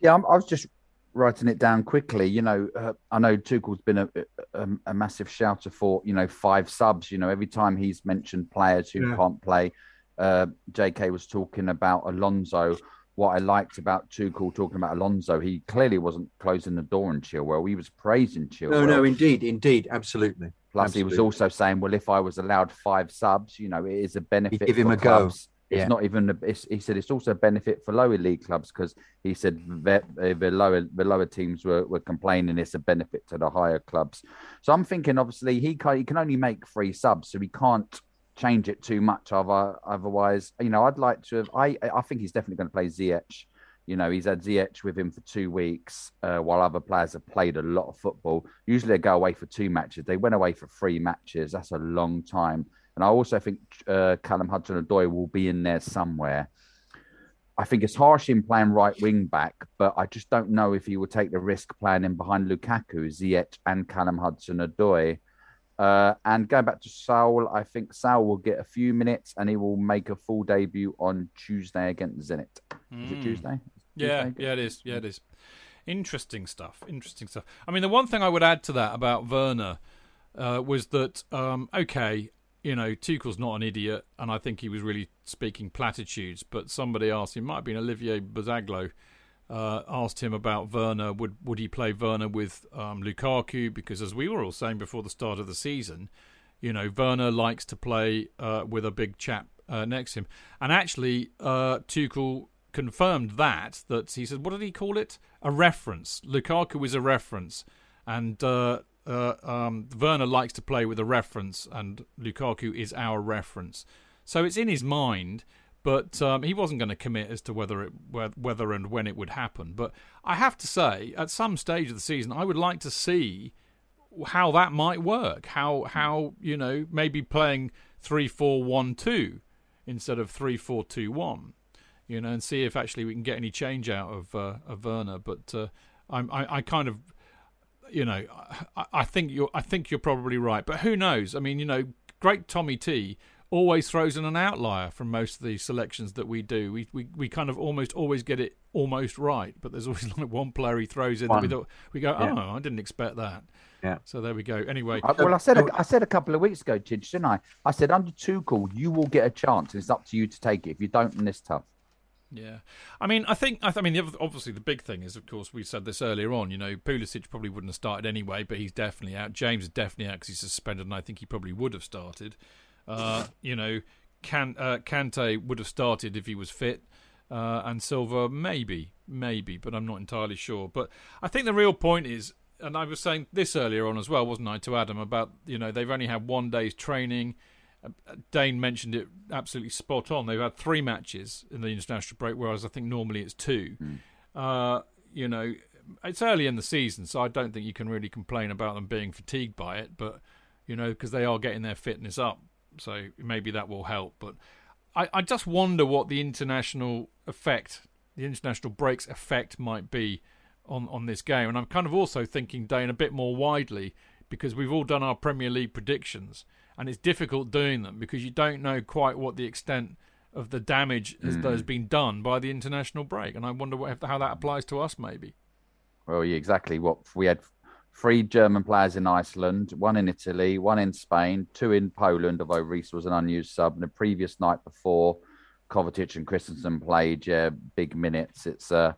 Yeah, I'm, I was just writing it down quickly. You know, uh, I know Tuchel's been a, a a massive shouter for you know five subs. You know, every time he's mentioned players who yeah. can't play, uh, J K was talking about Alonso. What I liked about Tuchel talking about Alonso, he clearly wasn't closing the door on Chilwell. He was praising Chilwell. No, no, indeed, indeed, absolutely. Plus, absolutely. He was also saying, "Well, if I was allowed five subs, you know, it is a benefit." He'd give him for a clubs. Go. It's yeah. not even. A, it's, he said it's also a benefit for lower league clubs because he said mm-hmm. the lower the lower teams were, were complaining it's a benefit to the higher clubs. So I'm thinking, obviously, he can, he can only make three subs, so he can't change it too much. Otherwise, you know, I'd like to have, I I think he's definitely going to play Ziyech. You know, he's had Ziyech with him for two weeks uh, while other players have played a lot of football. Usually they go away for two matches. They went away for three matches. That's a long time. And I also think uh, Callum Hudson-Odoi will be in there somewhere. I think it's harsh him playing right wing back, but I just don't know if he will take the risk playing him behind Lukaku, Ziyech and Callum Hudson-Odoi. Uh, and going back to Saul, I think Saul will get a few minutes and he will make a full debut on Tuesday against Zenit. Mm. Is it Tuesday? Yeah, Tuesday? yeah, it is. Yeah, it is. Interesting stuff. Interesting stuff. I mean, the one thing I would add to that about Werner uh, was that, um, okay, you know, Tuchel's not an idiot, and I think he was really speaking platitudes, but somebody asked him, might have been Olivier Bazaglo, Uh, asked him about Werner, would would he play Werner with um, Lukaku? Because as we were all saying before the start of the season, you know, Werner likes to play uh, with a big chap uh, next to him. And actually, uh, Tuchel confirmed that, that he said, what did he call it? A reference. Lukaku is a reference. And uh, uh, um, Werner likes to play with a reference, and Lukaku is our reference. So it's in his mind. But um, he wasn't going to commit as to whether it, whether and when it would happen. But I have to say, at some stage of the season, I would like to see how that might work. How how you know maybe playing three four one two instead of three four two one, you know, and see if actually we can get any change out of uh, of Werner. But uh, I'm, I I kind of you know I, I think you're I think you're probably right. But who knows? I mean, you know, great Tommy T always throws in an outlier from most of the selections that we do. We we, we kind of almost always get it almost right, but there's always like one player he throws in that we, don't, we go, oh, yeah. I didn't expect that. Yeah. So there we go. Anyway. I, well, I said a, I said a couple of weeks ago, Chidge, didn't I? I said under Tuchel, you will get a chance. It's up to you to take it. If you don't, then it's tough. Yeah, I mean, I think, I mean, obviously the big thing is, of course, we said this earlier on, you know, Pulisic probably wouldn't have started anyway, but he's definitely out. James is definitely out because he's suspended, and I think he probably would have started. Uh, you know, Kan, uh, Kante would have started if he was fit, uh, and Silva maybe, maybe, but I'm not entirely sure. But I think the real point is, and I was saying this earlier on as well, wasn't I, to Adam, about, you know, they've only had one day's training. Dane mentioned it absolutely spot on. They've had three matches in the international break, whereas I think normally it's two. Mm. Uh, you know, it's early in the season, so I don't think you can really complain about them being fatigued by it, but, you know, because they are getting their fitness up. So maybe that will help. But I, I just wonder what the international effect, the international break's effect might be on, on this game. And I'm kind of also thinking, Dane, a bit more widely, because we've all done our Premier League predictions. And it's difficult doing them because you don't know quite what the extent of the damage has, mm. that has been done by the international break. And I wonder what, how that applies to us, maybe. Well, yeah, exactly. What we had three German players in Iceland, one in Italy, one in Spain, two in Poland, although Reese was an unused sub. And the previous night before, Kovacic and Christensen played yeah, big minutes. It's uh,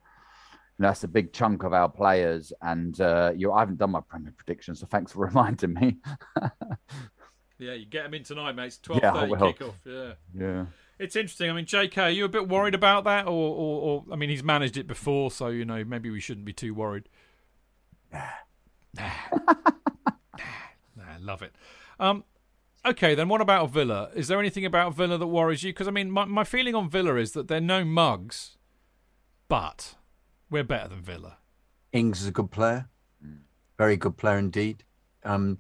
you know, that's a big chunk of our players. And uh, you, I haven't done my Premier prediction, so thanks for reminding me. Yeah, you get them in tonight, mate. It's twelve thirty yeah, well. Kickoff. Yeah, yeah. It's interesting. I mean, J K, are you a bit worried about that, or, or, or I mean, he's managed it before, so you know, maybe we shouldn't be too worried. Nah, nah, nah. Love it. Um, okay, then what about Villa? Is there anything about Villa that worries you? Because I mean, my my feeling on Villa is that they're no mugs, but we're better than Villa. Ings is a good player, very good player indeed. Um,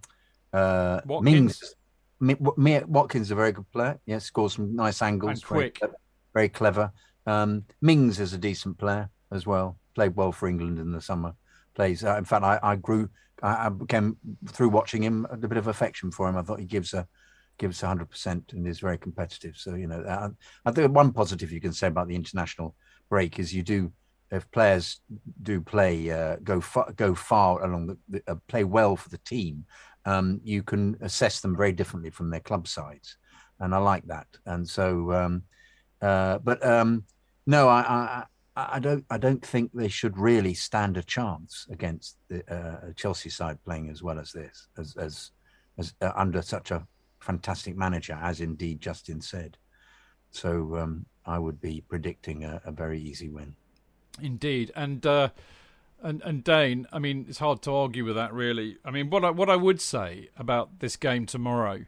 uh, Mings. Watkins is a very good player. Yeah, scores some nice angles. And quick. Very, very clever. Um, Mings is a decent player as well. Played well for England in the summer. Plays. Uh, in fact, I, I grew. I, I became through watching him a bit of affection for him. I thought he gives a gives a hundred percent and is very competitive. So you know, I, I think one positive you can say about the international break is you do. If players do play, uh, go far, go far along the, the uh, play well for the team. Um, you can assess them very differently from their club sides, and I like that. And so, um, uh, but um, no, I, I, I don't. I don't think they should really stand a chance against the uh, Chelsea side playing as well as this, as as, as uh, under such a fantastic manager, as indeed Justin said. So um, I would be predicting a, a very easy win. Indeed, and. Uh... And and Dane, I mean, it's hard to argue with that, really. I mean, what I, what I would say about this game tomorrow,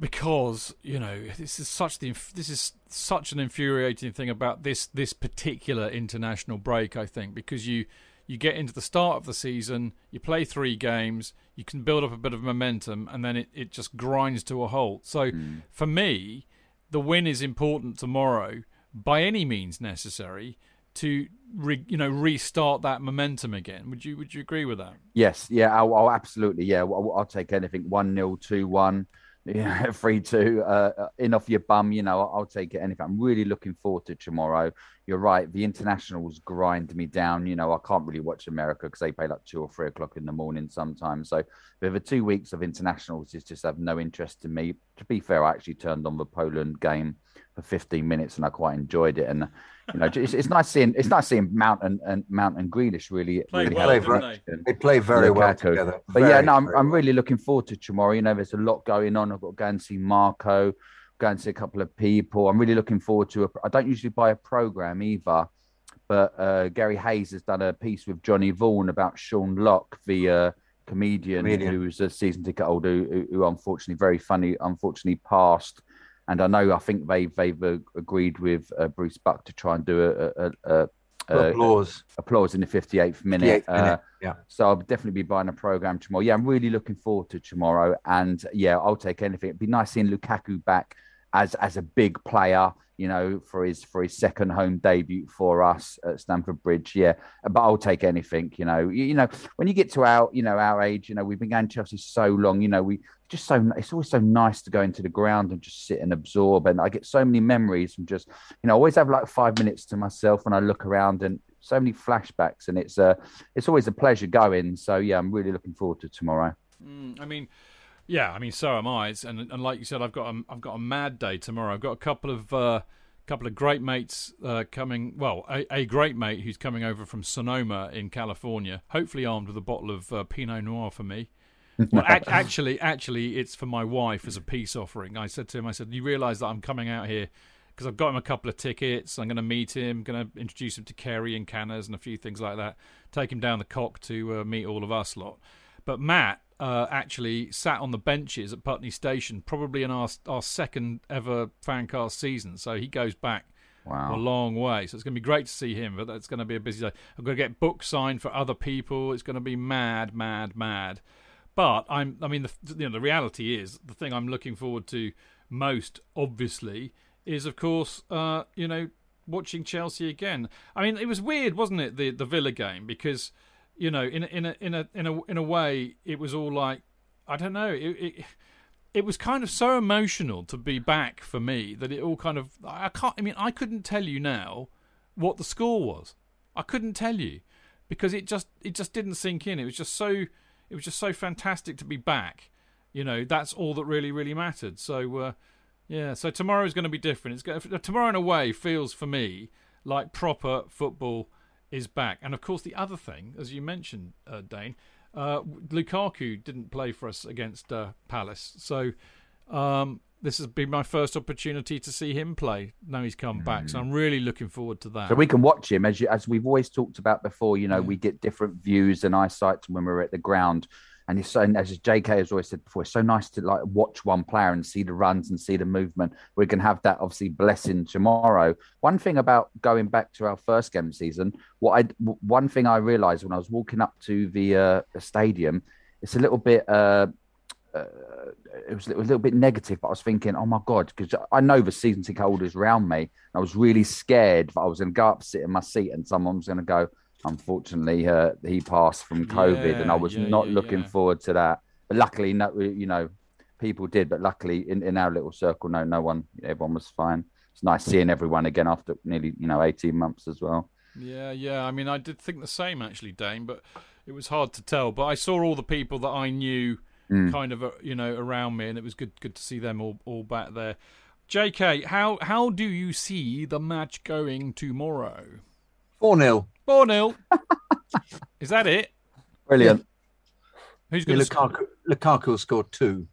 because you know this is such the this is such an infuriating thing about this this particular international break. I think because you you get into the start of the season, you play three games, you can build up a bit of momentum, and then it, it just grinds to a halt. So mm. for me, the win is important tomorrow by any means necessary. To re, you know, restart that momentum again. Would you would you agree with that? Yes, yeah, I'll, I'll absolutely, yeah. I'll, I'll take anything one nil, two one, yeah, three two, uh, in off your bum. You know, I'll, I'll take it anything. I'm really looking forward to tomorrow. You're right. The internationals grind me down. You know, I can't really watch America because they play like two or three o'clock in the morning sometimes. So the two weeks of internationals is just have no interest to me. To be fair, I actually turned on the Poland game for fifteen minutes and I quite enjoyed it. And you know, it's, it's nice seeing it's nice seeing Mount and, and Mount and Grealish really play really well, play, they? they play very Lukaku. well together. But very, yeah, no, I'm, I'm really looking forward to tomorrow. You know, there's a lot going on. I've got to go and see Marco, go and see a couple of people. I'm really looking forward to. A, I don't usually buy a program either, but uh, Gary Hayes has done a piece with Johnny Vaughan about Sean Locke, the uh, comedian, comedian who's a season ticket holder who, who unfortunately, very funny, unfortunately passed. And I know, I think they've they've agreed with uh, Bruce Buck to try and do a, a, a, a applause a, applause in the fifty-eighth minute. fifty-eighth minute. Uh, yeah. So I'll definitely be buying a program tomorrow. Yeah, I'm really looking forward to tomorrow. And yeah, I'll take anything. It'd be nice seeing Lukaku back. as as a big player, you know, for his for his second home debut for us at Stamford Bridge. Yeah, but I'll take anything, you know. You, you know, when you get to our, you know, our age, you know, we've been going to Chelsea so long, you know, we just so, it's always so nice to go into the ground and just sit and absorb. And I get so many memories from just, you know, I always have like five minutes to myself when I look around, and so many flashbacks, and it's, uh, it's always a pleasure going. So yeah, I'm really looking forward to tomorrow. Mm, I mean, yeah, I mean, so am I. It's, and and like you said, I've got a, I've got a mad day tomorrow. I've got a couple of uh, couple of great mates uh, coming. Well, a, a great mate who's coming over from Sonoma in California, hopefully armed with a bottle of uh, Pinot Noir for me. Well, a- actually, actually, it's for my wife as a peace offering. I said to him, I said, you realise that I'm coming out here because I've got him a couple of tickets. I'm going to meet him, going to introduce him to Kerry and Canners and a few things like that. Take him down the cock to uh, meet all of us lot. But Matt uh, actually sat on the benches at Putney Station, probably in our our second ever Fancast season. So he goes back wow. a long way. So it's going to be great to see him, but that's going to be a busy day. I'm going to get books signed for other people. It's going to be mad, mad, mad. But I'm, I mean, the, you know, the reality is the thing I'm looking forward to most, obviously, is, of course, uh, you know, watching Chelsea again. I mean, it was weird, wasn't it, the the Villa game, because, you know, in in a in a in a in a way, it was all like, I don't know. It, it it was kind of so emotional to be back for me that it all kind of, I can't. I mean, I couldn't tell you now what the score was. I couldn't tell you because it just it just didn't sink in. It was just so it was just so fantastic to be back. You know, that's all that really really mattered. So uh, yeah, so tomorrow is going to be different. It's going to, tomorrow in a way feels for me like proper football is back. And of course the other thing, as you mentioned, uh, Dane, uh, Lukaku didn't play for us against uh, Palace, so um, this has been my first opportunity to see him play. Now he's come mm. back, so I'm really looking forward to that. So we can watch him, as you, as we've always talked about before, you know, mm. we get different views and eyesight when we're at the ground. And it's so, as J K has always said before, it's so nice to like watch one player and see the runs and see the movement. We can have that, obviously, blessing tomorrow. One thing about going back to our first game season, what I one thing I realised when I was walking up to the, uh, the stadium, it's a little bit, uh, uh, it was a little bit negative. But I was thinking, oh my god, because I know the season ticket holders around me. And I was really scared that I was going to go up, sit in my seat, and someone was going to go, unfortunately, uh, he passed from COVID, yeah, and I was yeah, not yeah, looking yeah. forward to that. But luckily, no, you know, people did. But luckily, in, in our little circle, no, no one, everyone was fine. It's nice seeing everyone again after nearly, you know, eighteen months as well. Yeah, yeah. I mean, I did think the same actually, Dane, but it was hard to tell. But I saw all the people that I knew, mm. kind of, you know, around me, and it was good, good to see them all, all back there. J K, how how do you see the match going tomorrow? four nil four nil Is that it? Brilliant. Who's going yeah, to Lukaku, score? Lukaku scored two.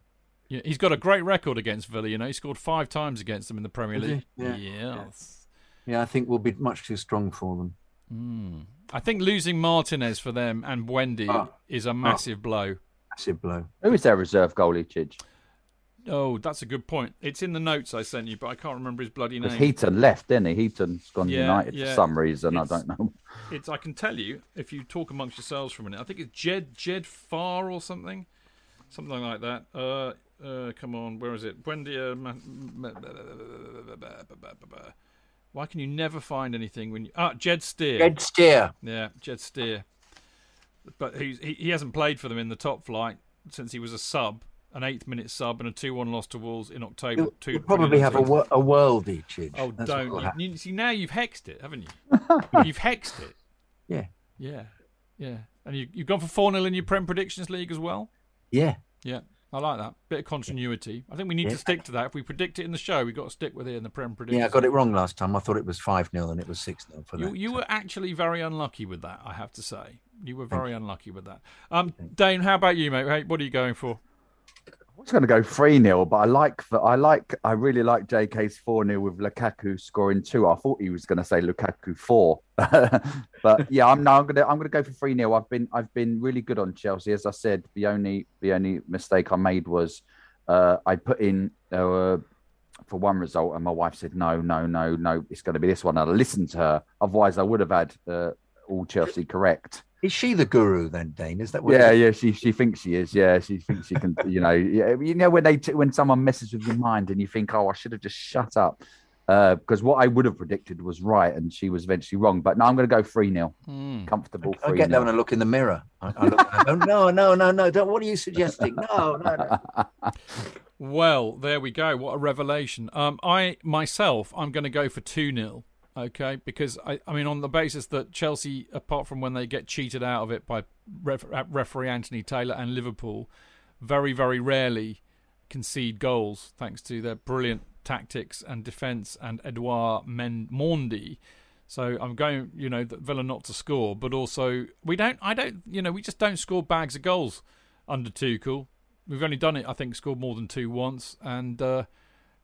Yeah, he's got a great record against Villa, you know. He scored five times against them in the Premier League. Yeah. Yes. Yeah, I think we'll be much too strong for them. Mm. I think losing Martinez for them and Buendía oh. is a massive oh. blow. Massive blow. Who is their reserve goalie, Chidge? Oh, that's a good point. It's in the notes I sent you, but I can't remember his bloody name. Heaton left, didn't he? Heaton's gone yeah, United yeah. for some reason. It's, I don't know. It's. I can tell you, if you talk amongst yourselves for a minute, I think it's Jed Jed Farr or something. Something like that. Uh, uh, come on, where is it? Buendia. Why can you never find anything when you... Ah, Jed Steer. Jed Steer. Yeah, Jed Steer. But he's, he, he hasn't played for them in the top flight since he was a sub. An eighth-minute sub and a two one loss to Wolves in October. You'll, two, you'll probably have a, wor- a world each. Inch. Oh, That's don't. You, you, see, now you've hexed it, haven't you? You've hexed it. Yeah. Yeah. Yeah. And you, you've gone for four nil in your Prem Predictions League as well? Yeah. Yeah. I like that. Bit of continuity. I think we need yeah. to stick to that. If we predict it in the show, we've got to stick with it in the Prem Predictions. Yeah, I got it wrong last time. I thought it was five nil and it was six nil for you, that. You so. were actually very unlucky with that, I have to say. You were very Thank unlucky with that. Um, Dane, how about you, mate? Hey, what are you going for? I was going to go three nil, but I like, I like, I really like J K's four nil with Lukaku scoring two. I thought he was going to say Lukaku four, but yeah, I'm no, I'm going to, I'm going to go for three nil. I've been, I've been really good on Chelsea. As I said, the only, the only mistake I made was uh, I put in uh, for one result, and my wife said no, no, no, no, it's going to be this one. And I listened to her, otherwise I would have had uh, all Chelsea correct. Is she the guru then, Dane? Is that what? Yeah, yeah. She she thinks she is. Yeah, she thinks she can. you know, you know when they t- when someone messes with your mind and you think, oh, I should have just shut up, because uh, what I would have predicted was right, and she was eventually wrong. But now I'm going to go three nil, mm. comfortable. I, I get down and look in the mirror. I, I look, I go, no, no, no, no. Don't. What are you suggesting? No, no, no. Well, there we go. What a revelation. Um, I myself, I'm going to go for two nil. Okay, because I, I mean, on the basis that Chelsea, apart from when they get cheated out of it by ref, referee Anthony Taylor and Liverpool, very, very rarely concede goals thanks to their brilliant tactics and defence and Edouard Mendy. So I'm going, you know, Villa not to score, but also we don't, I don't, you know, we just don't score bags of goals under Tuchel. We've only done it, I think, scored more than two once, and. Uh,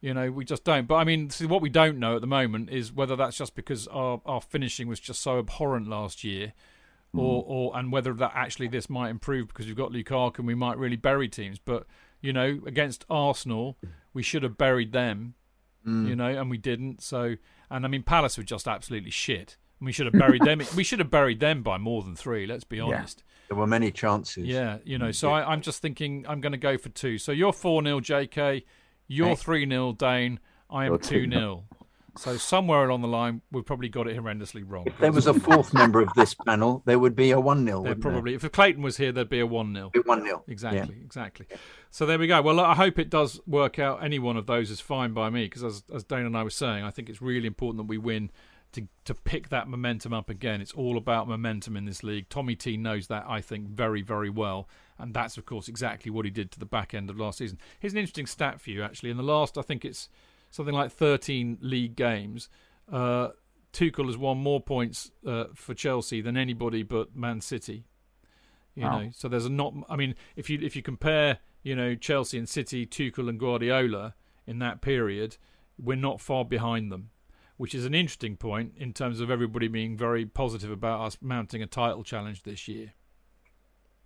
You know, we just don't. But, I mean, see, what we don't know at the moment is whether that's just because our, our finishing was just so abhorrent last year or, mm. or and whether that actually this might improve because we've got Lukaku and we might really bury teams. But, you know, against Arsenal, we should have buried them, mm. you know, and we didn't. So, and, I mean, Palace were just absolutely shit. And we should have buried them. We should have buried them by more than three, let's be honest. Yeah. There were many chances. Yeah, you know, so yeah. I, I'm just thinking I'm going to go for two. So you're four nil, J K. You're three nil, Dane. I am two nil. So somewhere along the line, we've probably got it horrendously wrong. If there was a fourth member of this panel, there would be a one nil. Probably. There? If Clayton was here, there'd be a one nil. one nil. Exactly, yeah. exactly. So there we go. Well, I hope it does work out. Any one of those is fine by me because as, as Dane and I were saying, I think it's really important that we win to, to pick that momentum up again. It's all about momentum in this league. Tommy T knows that, I think, very, very well. And that's, of course, exactly what he did to the back end of last season. Here's an interesting stat for you, actually. In the last, I think it's something like thirteen league games, uh, Tuchel has won more points uh, for Chelsea than anybody but Man City. You wow. know, so there's a not. I mean, if you if you compare, you know, Chelsea and City, Tuchel and Guardiola in that period, we're not far behind them, which is an interesting point in terms of everybody being very positive about us mounting a title challenge this year.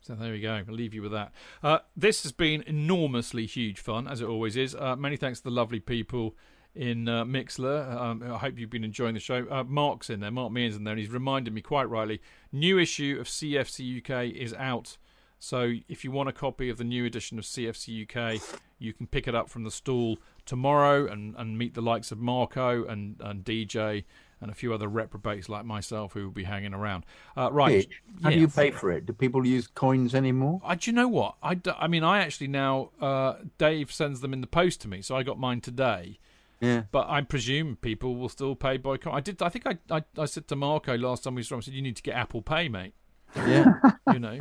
So there we go. I'll leave you with that. Uh, this has been enormously huge fun, as it always is. Uh, many thanks to the lovely people in uh, Mixler. Um, I hope you've been enjoying the show. Uh, Mark's in there. Mark Meehan's in there. And he's reminded me quite rightly, new issue of C F C U K is out. So if you want a copy of the new edition of C F C U K, you can pick it up from the stall tomorrow and, and meet the likes of Marco and, and D J and a few other reprobates like myself who will be hanging around. Uh, right. How yeah. do you pay for it? Do people use coins anymore? I, do you know what? I, do, I mean, I actually now, uh, Dave sends them in the post to me, so I got mine today. Yeah. But I presume people will still pay by coin. I did. I think I, I, I said to Marco last time we saw him, I said, you need to get Apple Pay, mate. Yeah. You know.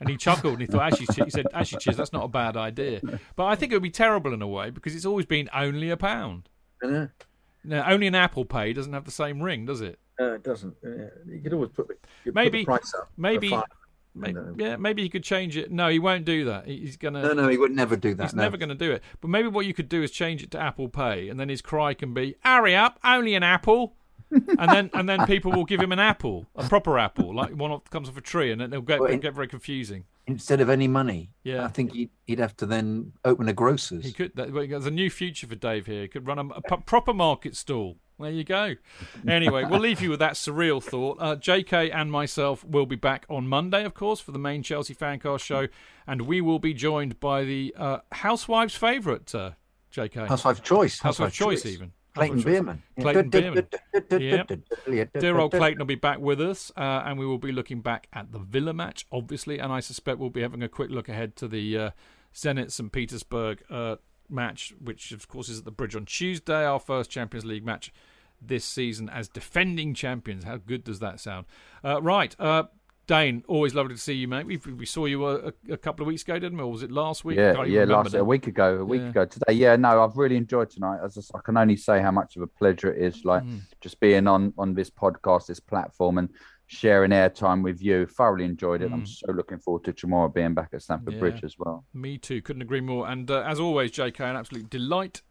And he chuckled and he thought, actually, he said, actually, cheers, that's not a bad idea. But I think it would be terrible in a way because it's always been only a pound. Yeah. Now, only an Apple Pay doesn't have the same ring, does it? No, uh, it doesn't. Uh, you could always put the, maybe, put the price up. Maybe, maybe yeah, maybe he could change it. No, he won't do that. He's gonna. No, no, he would never do that. He's no. never going to do it. But maybe what you could do is change it to Apple Pay, and then his cry can be, "Hurry up! Only an apple!" and then and then people will give him an apple, a proper apple, like one that comes off a tree, and it'll get well, it'll get very confusing. Instead of any money, yeah, I think he'd, he'd have to then open a grocer's. He could. That, there's a new future for Dave here. He could run a, a p- proper market stall. There you go. Anyway, we'll leave you with that surreal thought. Uh, J K and myself will be back on Monday, of course, for the main Chelsea Fancast show, and we will be joined by the uh, Housewife's favourite, uh, J K. Housewife choice. Housewife choice, choice. even. Clayton Beerman. Clayton Beerman. Yeah. Dear old Clayton will be back with us, uh, and we will be looking back at the Villa match, obviously, and I suspect we'll be having a quick look ahead to the uh, Zenit Saint Petersburg uh, match, which, of course, is at the Bridge on Tuesday, our first Champions League match this season as defending champions. How good does that sound? Uh, right. Uh, Dane, always lovely to see you, mate. We, we saw you a, a couple of weeks ago, didn't we? Or was it last week? Yeah, yeah, last a week ago, a week yeah. ago today. Yeah, no, I've really enjoyed tonight. As I, I can only say how much of a pleasure it is, like mm. just being on on this podcast, this platform, and sharing airtime with you. Thoroughly enjoyed it. Mm. I'm so looking forward to tomorrow being back at Stamford yeah. Bridge as well. Me too. Couldn't agree more. And uh, as always, J K, an absolute delight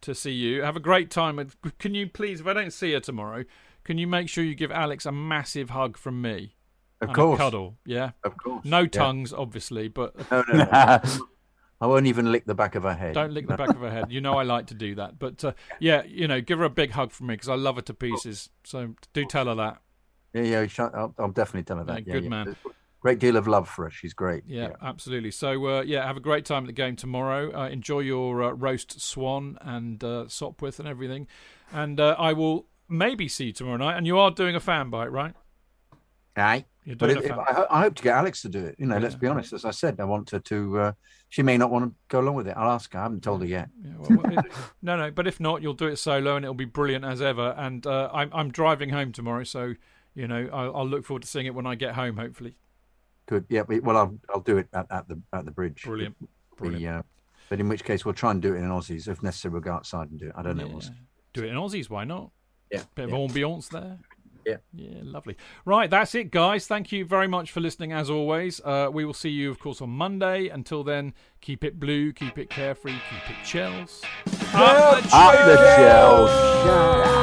to see you. Have a great time. Can you please, if I don't see her tomorrow, can you make sure you give Alex a massive hug from me? Of course. Cuddle, yeah. Of course. No tongues, yeah. obviously, but no, no, no. I won't even lick the back of her head. Don't lick no. the back of her head. You know I like to do that, but uh, yeah, you know, give her a big hug from me because I love her to pieces. So do tell her that. Yeah, yeah, I'll, I'll definitely tell her that. Yeah, yeah, good yeah. man. Great deal of love for her. She's great. Yeah, yeah. absolutely. So, uh, yeah, have a great time at the game tomorrow. Uh, enjoy your uh, roast swan and uh, Sopwith and everything. And uh, I will maybe see you tomorrow night. And you are doing a fan bite, right? Aye. You're doing but if, a fan if, I, I hope to get Alex to do it. You know, yeah. let's be honest. As I said, I want her to... Uh, she may not want to go along with it. I'll ask her. I haven't told her yet. Yeah, well, well, it, no, no. But if not, you'll do it solo and it'll be brilliant as ever. And uh, I'm, I'm driving home tomorrow, so... You know, I'll, I'll look forward to seeing it when I get home. Hopefully, good. Yeah, well, I'll I'll do it at, at the at the bridge. Brilliant, brilliant. The, uh, but in which case, we'll try and do it in Aussies if necessary. We'll go outside and do it. I don't know. Yeah. We'll do it in Aussies. Why not? Yeah, bit yeah. of ambiance there. Yeah, yeah, lovely. Right, that's it, guys. Thank you very much for listening. As always, uh, we will see you, of course, on Monday. Until then, keep it blue, keep it carefree, keep it Chels. Up the Chels.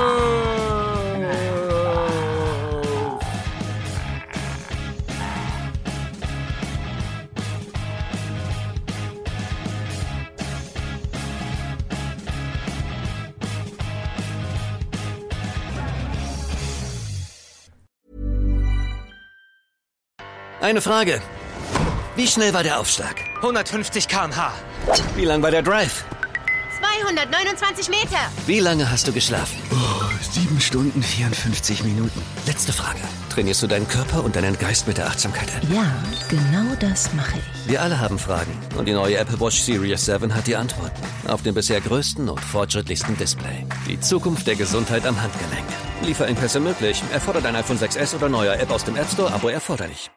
Eine Frage. Wie schnell war der Aufschlag? hundertfünfzig Kilometer pro Stunde. Wie lang war der Drive? zweihundertneunundzwanzig Meter. Wie lange hast du geschlafen? Oh, sieben Stunden, vierundfünfzig Minuten. Letzte Frage. Trainierst du deinen Körper und deinen Geist mit der Achtsamkeit an? Ja, genau das mache ich. Wir alle haben Fragen. Und die neue Apple Watch Series sieben hat die Antworten. Auf dem bisher größten und fortschrittlichsten Display. Die Zukunft der Gesundheit am Handgelenk. Lieferengpässe möglich. Erfordert ein iPhone sechs S oder neuer App aus dem App Store. Abo erforderlich.